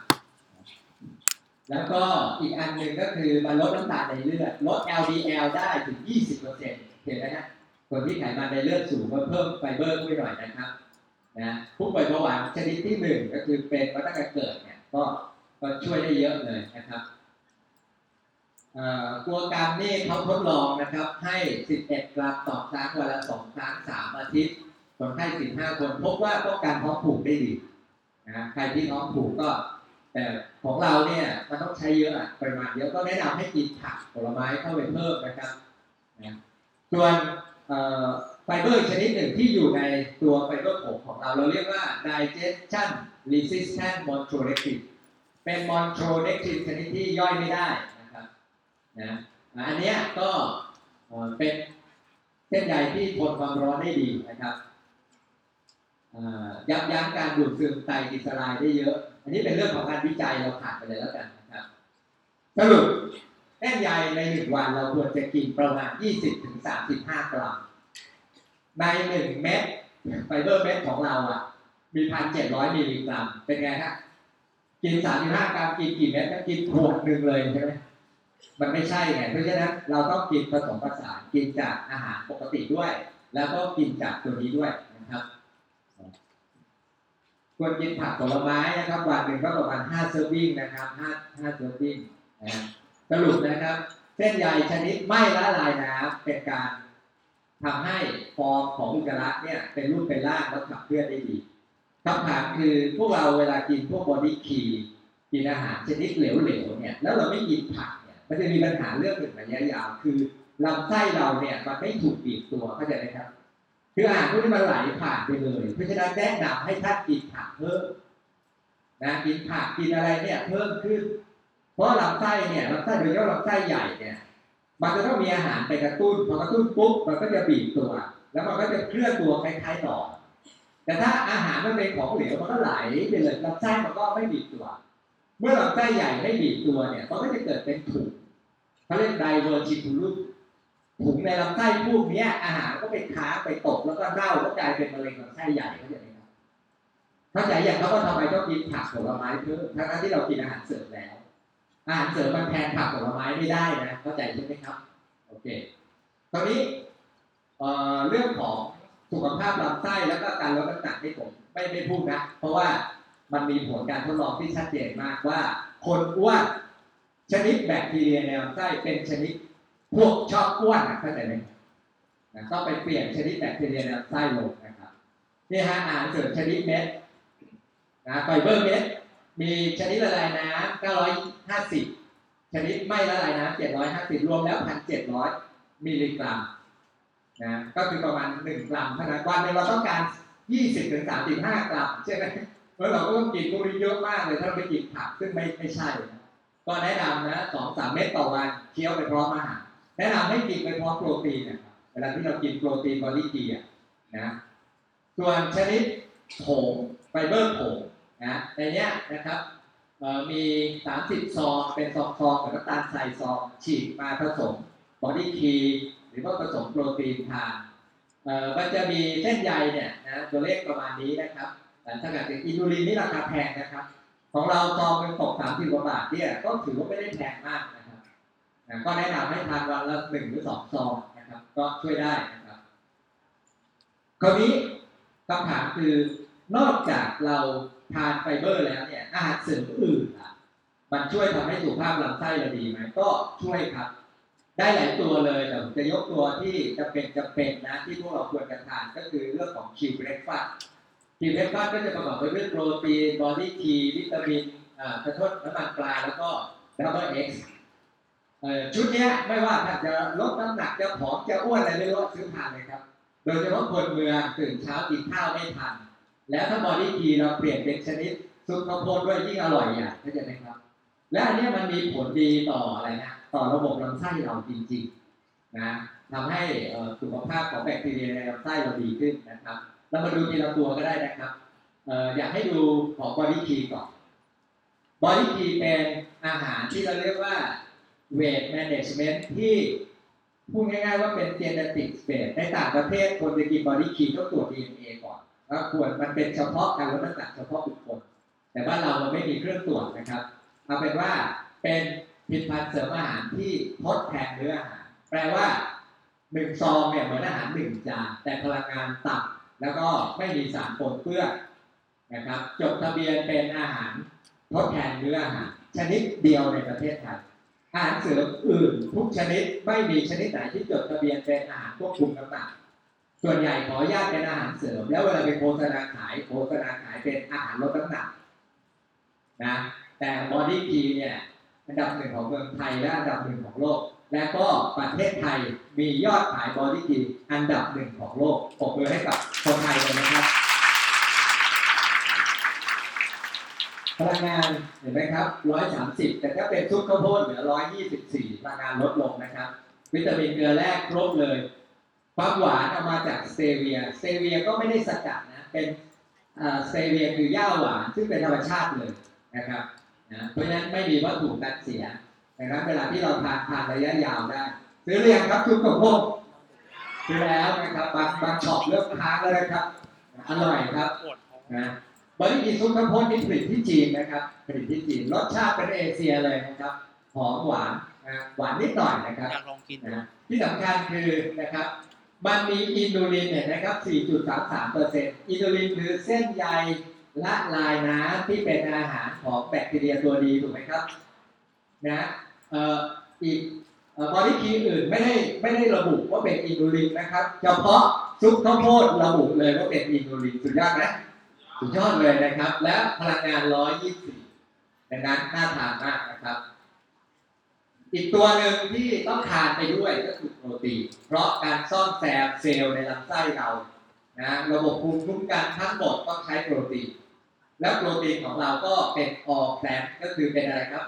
แล้วก็อีกอันหนึ่งก็คือมันลดน้ำตาลในเลือดลด LDL ได้ถึง 20% เห็นไหมฮะคนที่ไขมันในเลือดสูงก็เพิ่มไฟเบอร์ด้วยหน่อยนะครับนะผู้ป่วยเบาหวานชนิดที่1ก็คือเป็นมาตั้งแต่เกิดเนี่ยก็ช่วยได้เยอะเลยนะครับกัวกรรมนี่เขาทดลองนะครับให้11กรัมต่อครั้งวันละ2ครั้ง3อาทิตย์คนไข้15คนพบว่าป้องกันท้องผูกได้ดีนะใครที่ท้องผูกก็แต่ของเราเนี่ยมันต้องใช้เยอะปริมาณเยอะก็แนะนำให้กินผักผลไม้เข้าไปเพิ่มนะครับส่วนไฟเบอร์ชนิดหนึ่งที่อยู่ในตัวไฟเบอร์ผงของเราเรียกว่า digestion resistant monolectin เป็น monolectin ชนิดที่ย่อยไม่ได้นะครับนะอันนี้ก็เป็นเส้นใยที่ทนความร้อนได้ดีนะครับยับยั้งการดูดซึมไตรกลีเซอไรด์ได้เยอะอันนี้เป็นเรื่องของการวิจัยเราผ่านไปเลยแล้วกันนะครับสรุปเส้นใยใน1วันเราควรจะกินประมาณ 20-35 กรัมใน1เม็ดไฟเบอร์เม็ดของเราอ่ะมี 1,700 มิลลิกรัมเป็นไงฮะกิน35กรัมกินกี่เม็ดก็กินขวดนึงเลยใช่ไหม มันไม่ใช่ไงเพราะฉะนั้นเราต้องกินผสมผสานกินจากอาหารปกติด้วยแล้วก็กินจากตัวนี้ด้วยนะครับควรกินผักผลไม้นะครับวันหนึ่งก็ประมาณ5เซอร์วิงนะครับ5เซอร์วิงสรุปนะครับเส้นใยชนิดไม่ละลายน้ำเป็นการทำให้ฟองของอุจจาระเนี่ยเป็นรูปเป็นร่างแล้วขับเคลื่อนได้ดีคำถามคือพวกเราเวลากินพวกบอดี้คีกินอาหารชนิดเหลวๆเนี่ยแล้วเราไม่กินผักเนี่ยมันจะมีปัญหาเรื่องหนึ่งระยะยาวคือลำไส้เราเนี่ยมันไม่ถูกบีบตัวเข้าใจไหมครับคืออาหารพวกนี้มันไหลผ่านไปเลยเพราะฉะนั้นแนะนำให้ท่านกินผักเพิ่มนะกินผักกินอะไรเนี่ยเพิ่มขึ้นเพราะลำไส้เนี่ยลำไส้โดยเฉพาะลำไส้ใหญ่เนี่ยมันจะต้องมีอาหารไปกระตุ้นพอกระตุ้นปุ๊บมันก็จะบีบตัวแล้วมันก็จะเคลื่อนตัวคล้ายๆหนอนแต่ถ้าอาหารมันเป็นของเหลวมันก็ไหลไปเลยลำไส้มันก็ไม่บีบตัวเมื่อลำไส้ใหญ่ไม่บีบตัวเนี่ยมันก็จะเกิดเป็นถุงเขาเรียกไดเวอร์ชิทูลุถุงในลำไส้พวกนี้อาหารก็ไปค้างไปตกแล้วก็เน่าก็กลายเป็นมะเร็งลำไส้ใหญ่เข้าใจไหมครับเข้าใจอย่างเขาก็ทำไปต้องกินผักผลไม้เพิ่มทั้งที่เรากินอาหารเสริมแล้วอาหารเสริมมันแทนผักผลไม้ไม่ได้นะเข้าใจใช่ไหมครับโอเคตอนนี้เรื่องของสุขภาพลำไส้แล้วก็การลดน้ำหนักที่ผมไม่พูดนะเพราะว่ามันมีผลการทดลองที่ชัดเจนมากว่าคนอ้วนชนิดแบคทีเรียในลำไส้เป็นชนิดพวกชอบอ้วนเข้าใจไหมนะต้องไปเปลี่ยนชนิดแบคทีเรียในลำไส้ลงนะครับนี่ฮะอาหารเสริมชนิดเม็ดนะไฟเบอร์เม็ดมีชนิดละลายน้ำ950ชนิดไม่ละลายน้ำ750รวมแล้ว 1,700 มิลลิกรัมนะก็คือประมาณ1กรัมเท่านั้นวันนี้เราต้องการ 20-35 กรัมใช่ไหมเพราะเราก็ต้องกินพวกนี้เยอะมากเลยถ้าเราไปกินผักซึ่งไม่ใช่ก็แนะนำนะ 2-3 เม็ดต่อวันเคี้ยวไปพร้อมอาหารแนะนำให้กินไปพร้อมโปรตีนนะครับเวลาที่เรากินโปรตีนบอดี้กีนะส่วนชนิดผงไฟเบอร์ผงนะในนี้นะครับมี30ซองเป็นซองๆกับน้ำตาลใส่ซองฉีกมาผสมบอดี้คีหรือว่าผสมโปรตีนทานมันจะมีเส้นใยเนี่ยนะตัวเลขประมาณนี้นะครับแต่ถ้าเกิดอินซูลินนี่ราคาแพงนะครับของเราซองเป็นตก30กว่าบาทเนี่ยก็ถือว่าไม่ได้แพงมากนะครับก็แนะนำให้ทานวันละ1หรือ2ซองนะครับก็ช่วยได้นะครับคราวนี้คำถามคือนอกจากเราทานไฟเบอร์แล้วเนี่ยอาหารเสริมอื่นอ่ะมันช่วยทำให้สุขภาพลำไส้เราดีไหมก็ช่วยครับได้หลายตัวเลยแต่ผมจะยกตัวที่จะเป็นนะที่พวกเราควรจะทานก็คือเรื่องของคิวเบรคฟาสต์คิวเบรคฟาสต์ก็จะประกอบไปด้วยโปรตีนบอดี้ทีวิตามินน้ำมันปลาแล้วก็ดับเบิลเอ็กซ์ชุดนี้ไม่ว่าท่านจะลดน้ำหนักจะผอมจะอ้วนอะไรไม่รู้ซื้อทานเลยครับโดยเฉพาะคนเมืองตื่นเช้ากินข้าวไม่ทันแล้วถ้าบอดี้ทีเราเปลี่ยนเป็นชนิดซุปข้าวโพดด้วยยิ่งอร่อยอย่างเข้าใจไหมครับและอันนี้มันมีผลดีต่ออะไรนะต่อระบบลำไส้เราจริงๆนะทำให้สุขภาพของแบคทีเรียในลำไส้เราดีขึ้นนะครับเรามาดูทีละตัวก็ได้นะครับอยากให้ดูของบอดี้ทีก่อนบอดี้ทีเป็นอาหารที่เราเรียกว่าเวทแมเนจเมนต์ที่พูดง่ายๆว่าเป็นเจเนติกเวทในต่างประเทศคนจะกินบอดี้ทีต้องตรวจ DNA ก่อนแล้วควรมันเป็นเฉพาะการลดน้ำหนักเฉพาะบุคคลแต่ว่าเราไม่มีเครื่องตรวจนะครับเอาเป็นว่าเป็นผลิตภัณฑ์เสริมอาหารที่ทดแทนเนื้ออาหารแปลว่า1ซองเนี่ยเหมือนอาหาร1จานแต่พลังงานต่ำแล้วก็ไม่มีสารปนเปื้อนนะครับจดทะเบียนเป็นอาหารทดแทนเนื้ออาหารชนิดเดียวในประเทศไทยอาหารเสริมอื่นทุกชนิดไม่มีชนิดไหนที่จดทะเบียนเป็นอาหารควบคุมน้ำหนักส่วนใหญ่ขออนุญาตเป็นอาหารเสริมแล้วเวลาไปโฆษณาขายเป็นอาหารลดน้ำหนักนะแต่บอดี้กีเนี่ยอันดับ1ของเมืองไทยและอันดับ1ของโลกและก็ประเทศไทยมียอดขายบอดี้กีอันดับ1ของโลกปรบมือให้กับคนไทยเลยนะครับพลังงานเห็นไหมครับ130แต่ถ้าเป็นซุปข้าวโพดเหลือ124พลังงานลดลงนะครับวิตามินเกลือแร่ครบเลยความหวานเอามาจากสเตเวียก็ไม่ได้สกัดนะเป็นสเตเวียคือหญ้าหวานซึ่งเป็นธรรมชาติเลยนะครับนะเพราะฉะนั้นไม่มีวัตถุกันเสียดังนั้นเวลาที่เราทานระยะยาวได้ซื้อเรียงครับทุกคนพวกซื้อแล้วนะครับบางช็อปเลือกค้าแล้วนะครับอร่อยครับนะบริกิซุปข้าวโพดผลิตที่จีนนะครับผลิตที่จีนรสชาติเป็นเอเชียเลยนะครับหอมหวาน นะหวานนิดหน่อยนะครับอยากลองกินนะที่สำคัญคือนะครับมันมีอินูลินเนี่ยนะครับ 4.33% อินูลินคือเส้นใยละลายน้ำที่เป็นอาหารของแบคทีเรียตัวดีถูกไหมครับนะอีกบริคีอื่นไม่ได้ระบุว่าเป็นอินูลินนะครับเฉพาะซุปข้าวโพดระบุเลยว่าเป็นอินูลินสุดยอดนะสุดยอดเลยนะครับและพลังงาน124ดังนั้นน่าทานมากนะครับอีกตัวหนึ่งที่ต้องทานไปด้วยก็คือโปรตีนเพราะการซ่อมแซมเซลล์ในลำไส้เรานะระบบภูมิคุ้มกันทั้งหมดต้องใช้โปรตีนและโปรตีนของเราก็เป็นออร์แกนิกก็คือเป็นอะไรครับ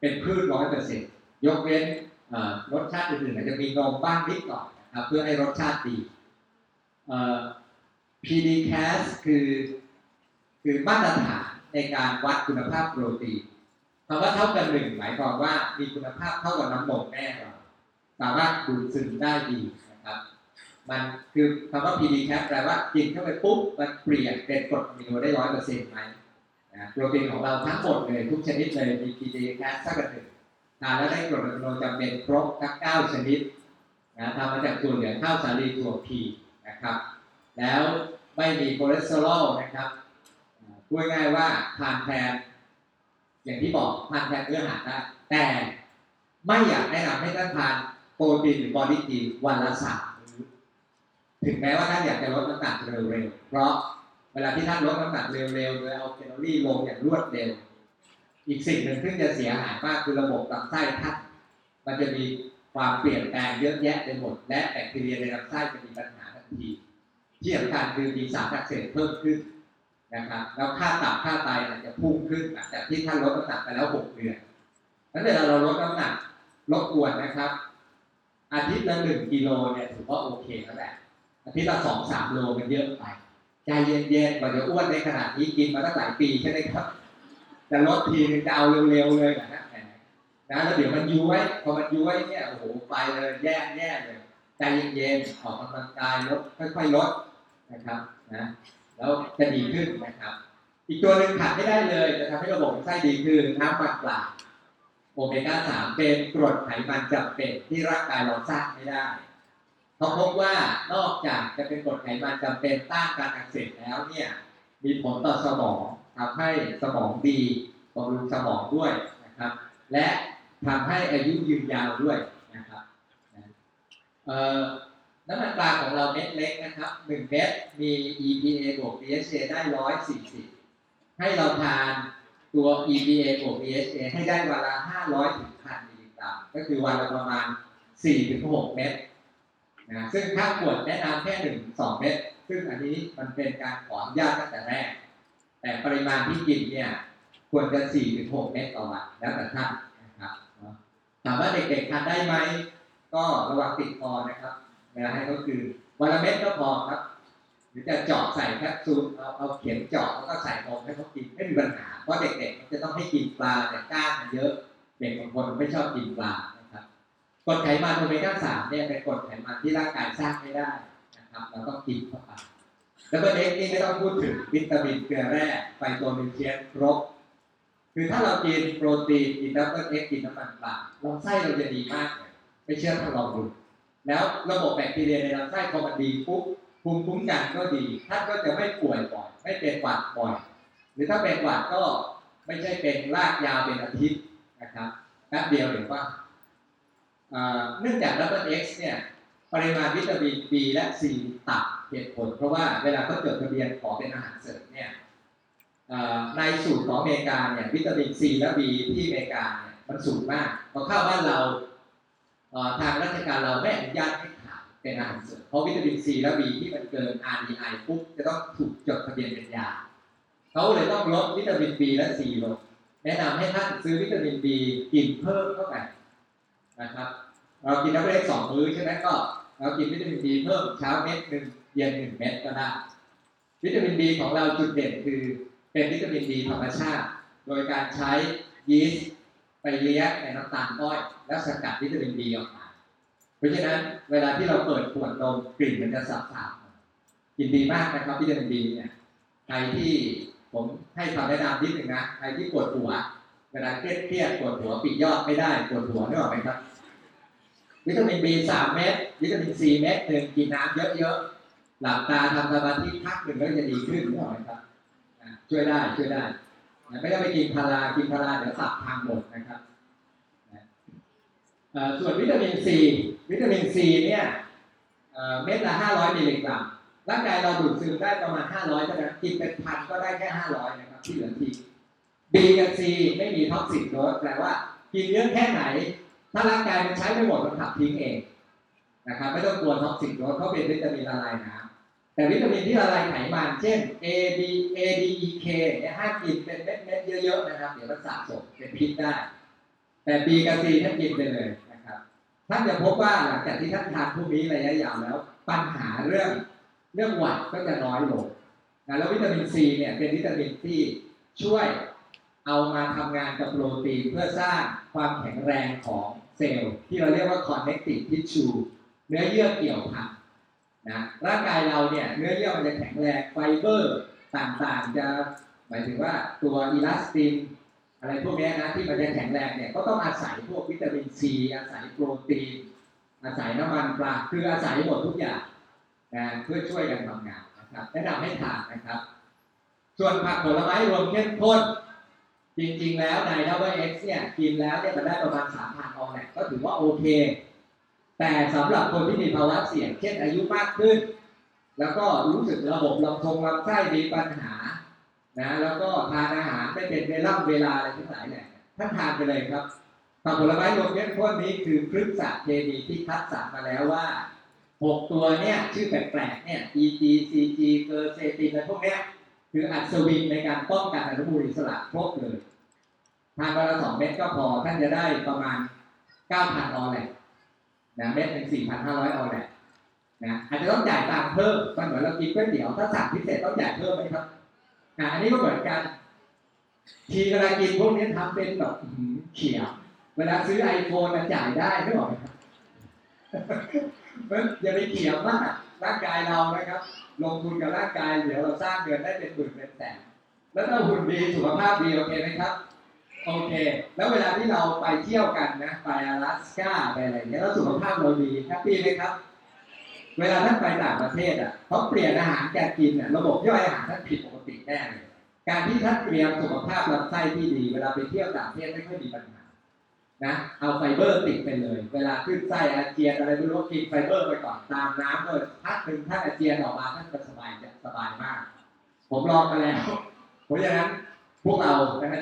เป็นพืช 100% ยกเว้นรสชาติอื่นๆอาจจะมีนมบ้างนิดหน่อยนะครับเพื่อให้รสชาติดีPDCAS คือมาตรฐานในการวัดคุณภาพโปรตีนคำว่าเท่ากันหนึ่งหมายความว่ามีคุณภาพเท่ากับน้ำนมแม่เราสามารถดูดซึมได้ดีนะครับมันคือคำว่า PDCAS แปลว่ากินเข้าไปปุ๊บมันเปลี่ยนเป็นกรดอะมิโนได้ 100% ไหมนะโปรตีนของเราทั้งหมดเลยทุกชนิดเลยมี PDCAS เท่ากันหนึ่งแล้วได้กรดอะมิโนจำเป็นครบทั้ง9ชนิดนะทำมาจากถั่วเหลืองข้าวสาลีถั่วพีนะครับแล้วไม่มีคอเลสเตอรอลนะครับพูดง่ายว่าทานแทนอย่างที่บอกทานแทนเนื้ออาหารได้แต่ไม่อยากแนะนำให้ท่านทานโปรตีนหรือบอดี้ทีวันละ3 มื้อถึงแม้ว่าท่านอยากจะลดน้ำหนักเร็วๆเพราะเวลาที่ท่านลดน้ำหนักเร็วๆโดยเอาแคลอรี่ลงอย่างรวดเร็วอีกสิ่งหนึ่งที่จะเสียหายมากคือระบบลำไส้ท่านมันจะมีความเปลี่ยนแปลงเยอะแยะไปหมดและแบคทีเรียในลำไส้จะมีปัญหาทันทีที่สำคัญคือมีสารอักเสบเพิ่มขึ้นนะครับแล้วค่าตับค่าไตอาจจะพุ่งขึ้นหลังจากที่ท่านลดน้ำหนักไปแล้ว6 เดือนนั้นเวลาเราลดน้ำหนักลดกวนนะครับอาทิตย์ละ1 กิโลเนี่ยถือว่าโอเคแล้วแหละอาทิตย์ละ 2-3 โลมันเยอะไปใจเย็นๆกว่าจะอ้วนในขนาดนี้กินมาตั้งหลายปีใช่ไหมครับจะลดทีนึงจะเอาเร็วๆเลยนะแล้วเดี๋ยวมันย้วยพอมันย้วยเนี่ยโอ้โหไปเลยแย่เลยใจเย็นๆออกกำลังกายลดค่อยๆลดนะครับนะแล้วจะดีขึ้นนะครับอีกตัวหนึ่งขาดไม่ได้เลยจะทำให้ระบบไส้ดีคือน้ำมันปลาโอเมก้า3เป็นกรดไขมันจำเป็นที่ร่างกายเราสร้างไม่ได้เขาพบว่านอกจากจะเป็นกรดไขมันจำเป็นต้านการอักเสบแล้วเนี่ยมีผลต่อสมองทำให้สมองดีบำรุงสมองด้วยนะครับและทำให้อายุยืนยาวด้วยนะครับน้ำมันปลาของเราเม็ดเล็กนะครับ1 เม็ดมี EPA บวก DHA ได้ 140ให้เราทานตัว EPA บวก DHA ให้ได้วันละ 500-1,000 มิลลิกรัมก็คือวันละประมาณ 4-6 เม็ดนะซึ่งค่าขวดแนะนำแค่ 1-2 เม็ดซึ่งอันนี้มันเป็นการขออนุญาตตั้งแต่แรกแต่ปริมาณที่กินเนี่ยควรจะ 4-6 เม็ดต่อวันแล้วแต่ท่านนะครับถามว่าเด็กๆทานได้ไหมก็ระวังติดคอนะครับเวลาให้ก็คือวันละเม็ดก็พอครับหรือจะเจาะใส่แคปซูลเอาเข็มเจาะแล้วก็ใส่นมให้เขากินไม่มีปัญหาเพราะเด็กๆจะต้องให้กินปลาแต่ก้างมันเยอะเด็กบางคนไม่ชอบกินปลานะครับกรดไขมันโอเมก้า3เนี่ยเป็นกรดไขมันที่ร่างกายสร้างไม่ได้นะครับเราต้องกินเข้าไปแล้วก็เด็กนี่ไม่ต้องพูดถึงวิตามินเกลือแร่ไฟโตนิวเทรียนครบคือถ้าเรากินโปรตีนกินดับเบิลเอ็กกินน้ำมันปลาลำไส้เราจะดีมากเลยไม่เชื่อถ้าลองดูแล้วระบบแบคทีเรียในลำไส้พอมันดีปุ๊บภูมิคุ้มกันก็ดีท่านก็จะไม่ป่วยบ่อยไม่เป็นหวัดบ่อยหรือถ้าเป็นหวัดก็ไม่ใช่เป็นลากยาวเป็นอาทิตย์นะครับแป๊บเดียวเดี๋ยวว่าเนื่องจากดับเบิลเอ็กเนี่ยปริมาณวิตามิน B และ C ต่ำเหตุผลเพราะว่าเวลาเขาจดทะเบียนขอเป็นอาหารเสริมเนี่ยในสูตรของอเมริกาเนี่ยวิตามิน C และ B ที่อเมริกาเนี่ยมันสูงมากพอเข้าบ้านเราทางราชการเราไม่อนุญาตให้ขายเป็นอาหารเสริมเพราะวิตามิน C และ B ที่มันเกิน RDI ปุ๊บจะต้องถูกจดทะเบียนเป็นยาเขาเลยต้องลดวิตามิน B และ C ลงแนะนำให้ท่านซื้อวิตามิน B กินเพิ่มเข้าไปนะครับเรากินน้ำเล็ก2 มื้อใช่ไหมก็เรากินวิตามิน B เพิ่มเช้าเม็ดนึงเย็น1เม็ดก็ได้วิตามิน B ของเราจุดเด่นคือเป็นวิตามิน B ธรรมชาติโดยการใช้ยีสต์ไปเลี้ยงในน้ำตาลอ้อยแล้วสกัดวิตามิน B ออกมาเพราะฉะนั้นเวลาที่เราเปิดขวดนมกลิ่นมันจะสาบสาบกินดีมากนะครับวิตามิน B เนี่ยใครที่ผมให้คำแนะนำนิดนึงนะใครที่ปวดหัว เวลาเครียดปวดหัวปิดยอดไม่ได้ปวดหัวนึกออกไหมครับวิตามิน B 3 เม็ดวิตามิน C เม็ดหนึ่งกินน้ำเยอะๆหลับตาทำสมาธิพักหนึ่งก็จะดีขึ้นนึกออกไหมครับช่วยได้ไม่ต้องไปกินพาราเดี๋ยวสับทางหมดนะครับส่วนวิตามิน C เนี่ยเม็ดละ500มิลลิกรัมร่างกายเราดูดซึมได้ประมาณ500เท่านั้นกินเป็นพันก็ได้แค่500นะครับที่เหลือทิ้ง B กับ C ไม่มีท็อกซิกโดสแปลว่ากินเยอะแค่ไหนถ้าร่างกายมันใช้ไม่หมดมันขับทิ้งเองนะครับไม่ต้องกลัวท็อกซิกโดสเขาเป็นวิตามินละลายน้ำแต่วิตามินที่ละลายไขมันเช่น A D E K เนี่ยห้ามกินเป็นเม็ดๆเยอะๆนะครับเดี๋ยวมันสะสมเป็นพิษได้แต่ B กับ C ท่านกินไปเลยนะครับท่านจะพบว่าหลังจากที่ท่านทานพวกนี้ระยะยาวแล้วปัญหาเรื่องหวัดก็จะน้อยลงนะแล้ววิตามิน C เนี่ยเป็นวิตามินที่ช่วยเอามาทำงานกับโปรตีนเพื่อสร้างความแข็งแรงของเซลล์ที่เราเรียกว่า connective tissue เนื้อเยื่อเกี่ยวพันนะร่างกายเราเนี่ยเนื้อเยื่อมันจะแข็งแรงไฟเบอร์ต่างๆจะหมายถึงว่าตัวอิลาสตินอะไรพวกนี้นะที่มันจะแข็งแรงเนี่ยก็ต้องอาศัยพวกวิตามิน C อาศัยโปรตีนอาศัยน้ำมันปลาคืออาศัยหมดทุกอย่างนะเพื่อช่วยกันทำงานนะครับแนะนำให้ทานนะครับส่วนผักผลไม้รวมเข้มข้นจริงๆแล้วใน WX เนี่ยกินแล้วเนี่ยมันได้ประมาณ 3,000 ออเนี่ยก็ถือว่าโอเคแต่สำหรับคนที่มีภาวะเสี่ยงเช่นอายุมากขึ้นแล้วก็รู้สึกระบบลำทงลำไส้มีปัญหานะแล้วก็ทานอาหารไม่เป็นเวลาอะไรทั้งหลายเนี่ยท่านทานไปเลยครับผักผลไม้รวมเข้มข้นนี้คือพฤกษเคมีที่คัดสรรมาแล้วว่า6ตัวเนี่ยชื่อแปลกๆเนี่ย EG CG เกอร์เซตินอะไรพวกเนี้ยคืออัศวินในการป้องกันอนุมูลอิสระครบเลยทานวันละ2เม็ดก็พอท่านจะได้ประมาณ 9,000 ออแหละนะเม็ดถึง 4,500 ออแหละนะอาจจะต้องจ่ายตังค์เพิ่มมันเหมือนเรากินก๋วยเตี๋ยวถ้าสั่งพิเศษต้องจ่ายเพิ่มไหมครับอันนี้ก็เหมือนกันทีเวลากินพวกนี้ทำเป็นแบบเขี่ยเวลาซื้อ iPhone มันจ่ายได้ไม่หรอกอย่าไปเขี่ยมากร่างกายเรานะครับลงทุนกับร่างกายเดี๋ยวเราสร้างเงินได้เป็นหมื่นเป็นแสนแล้วถ้าหุ่นดีสุขภาพดีโอเคไหมครับโอเคแล้วเวลาที่เราไปเที่ยวกันนะไปอลาสก้าไปอะไรเงี้ยแล้วสุขภาพเราดีแฮปปี้ไหมครับเวลาท่านไปต่างประเทศอ่ะเขาเปลี่ยนอาหารการกินอ่ะระบบย่อยอาหารท่านผิดปกติแน่เลยการที่ท่านเตรียมสุขภาพลำไส้ที่ดีเวลาไปเที่ยวต่างประเทศไม่ค่อยมีปัญหานะเอาไฟเบอร์ติดไปเลยเวลาขึ้นไส้อาเจียนอะไรไม่รู้กินไฟเบอร์ไปก่อนตามน้ำเลยพักหนึ่งท่านอาเจียนออกมาท่านจะสบายมากผมลองมาแล้วเพราะฉะนั้นพวกเรา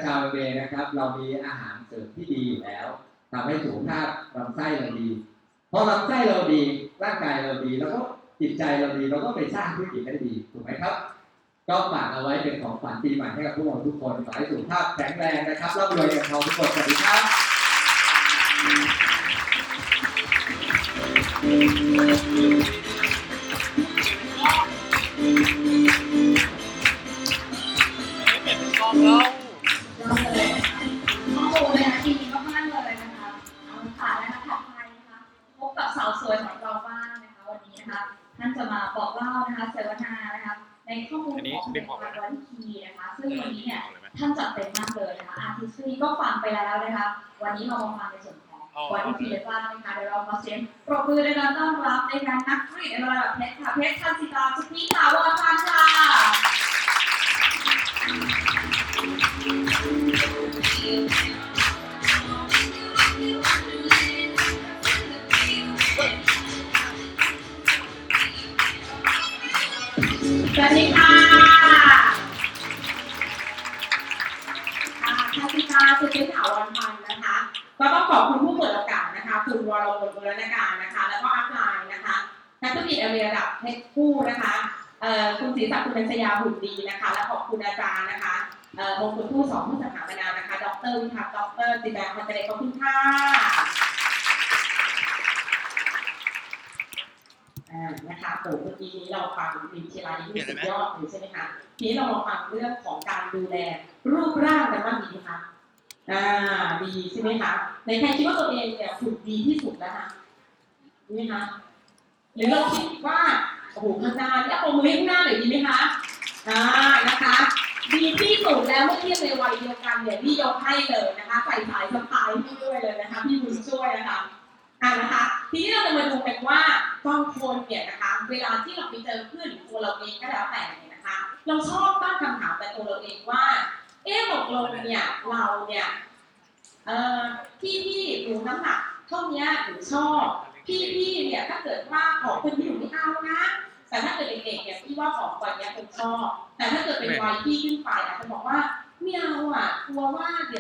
ชาวเวนะครับเรามีอาหารเสริมที่ดีอยู่แล้วทำให้สุขภาพลำไส้เราดีพอลำไส้เราดีร่างกายเราดีแล้วก็จิตใจเราดีเราก็ไปสร้างธุรกิจได้ดีถูกไหมครับก็ฝากเอาไว้เป็นของขวัญปีใหม่ให้กับพวกเราทุกคนขอให้สุขภาพแข็งแรงนะครับร่ำรวยกันทุกคนสวัสดีครับเป็นกองเราข้อมูลนะคะดีมากๆเลยนะคะเอาขาและขาไทยนะคะพบกับสาวสวยของเราบ้างนะคะวันนี้นะคะท่านจะมาบอกเล่านะคะเสวนานะคะในข้อมูลของเด็กทางวันทีนะคะซึ่งวันนี้เนี่ยท่านจัดเต็มมากเลยนะคะอาทิตย์นี้ก็ฟังไปแล้วนะคะวันนี้เรามาฟังในส่วนของวันทีเรียบ้างนะคะเดี๋ยวเรามาเสียงปรบมือในการต้อนรับในการนักธุรกิจระดับเพชรค่ะเพชรทันสิตาสุภีค่ะวรพันธ์ค่ะสวัสดีค่ะทันสิตาสุภีค่ะวรพันธ์นะคะก็ต้องขอบคุณผู้เปิดโอกาสนะคะคุณวรวงศ์บุรณการนะคะแล้วก็อัพไลน์นะคะนักธุรกิจระดับเพชรคู่นะคะคุณศรีศักดิ์คุณปัญชยาบุตรดีนะคะและขอบคุณอาจารย์นะคะมงคลผู้สองผู้สถาปนานะคะดร.วิภัทรดร.จินดาพันเจริญขอบคุณค่ะนะคะโอ้เมื่อกี้นี้เราฟังวิธีรายที่สุดยอดเลยใช่ไหมคะทีนี้เราลองฟังเรื่องของการดูแลรูปร่างกันบ้างดีไหมคะดีใช่ไหมคะในใครคิดว่าตัวเองเนี่ยสุดดีที่สุดแล้วคะดีไหมคะหรือเราคิดว่าโอ้โหข้างหน้าเนี่ยโปรโมทข้างหน้าหน่อยดีไหมคะนะคะ ดีที่สุดแล้วเมื่อเทียบในวัยเดียวกันเนี่ยพี่ยกให้เลยนะคะใส่สายสไตล์พี่ด้วยเลยนะคะพี่บุญช่วยนะคะนะคะทีนี้เราจะมาดูกันว่าบางคนเนี่ยนะคะเวลาที่เราไปเจอเพื่อนตัวเราเองก็แล้วแต่เนี่ยนะคะเราชอบตั้งคำถามกับตัวเราเองว่าเอ๊ะตกลงเนี่ยเราเนี่ยพี่หนูน้ำหนักเท่านี้หนูชอบพี่เนี่ยถ้าเกิดว่าของคนที่หนูไม่เอานะแต่ถ้าเกิดเด็กๆเนี่ยพี่ว่าของคนเนี้ยคนชอบแต่ถ้าเกิดเป็นวัยพี่ขึ้นไปอาจจะบอกว่าไม่เอาอ่ะกลัวว่าเดี๋ยว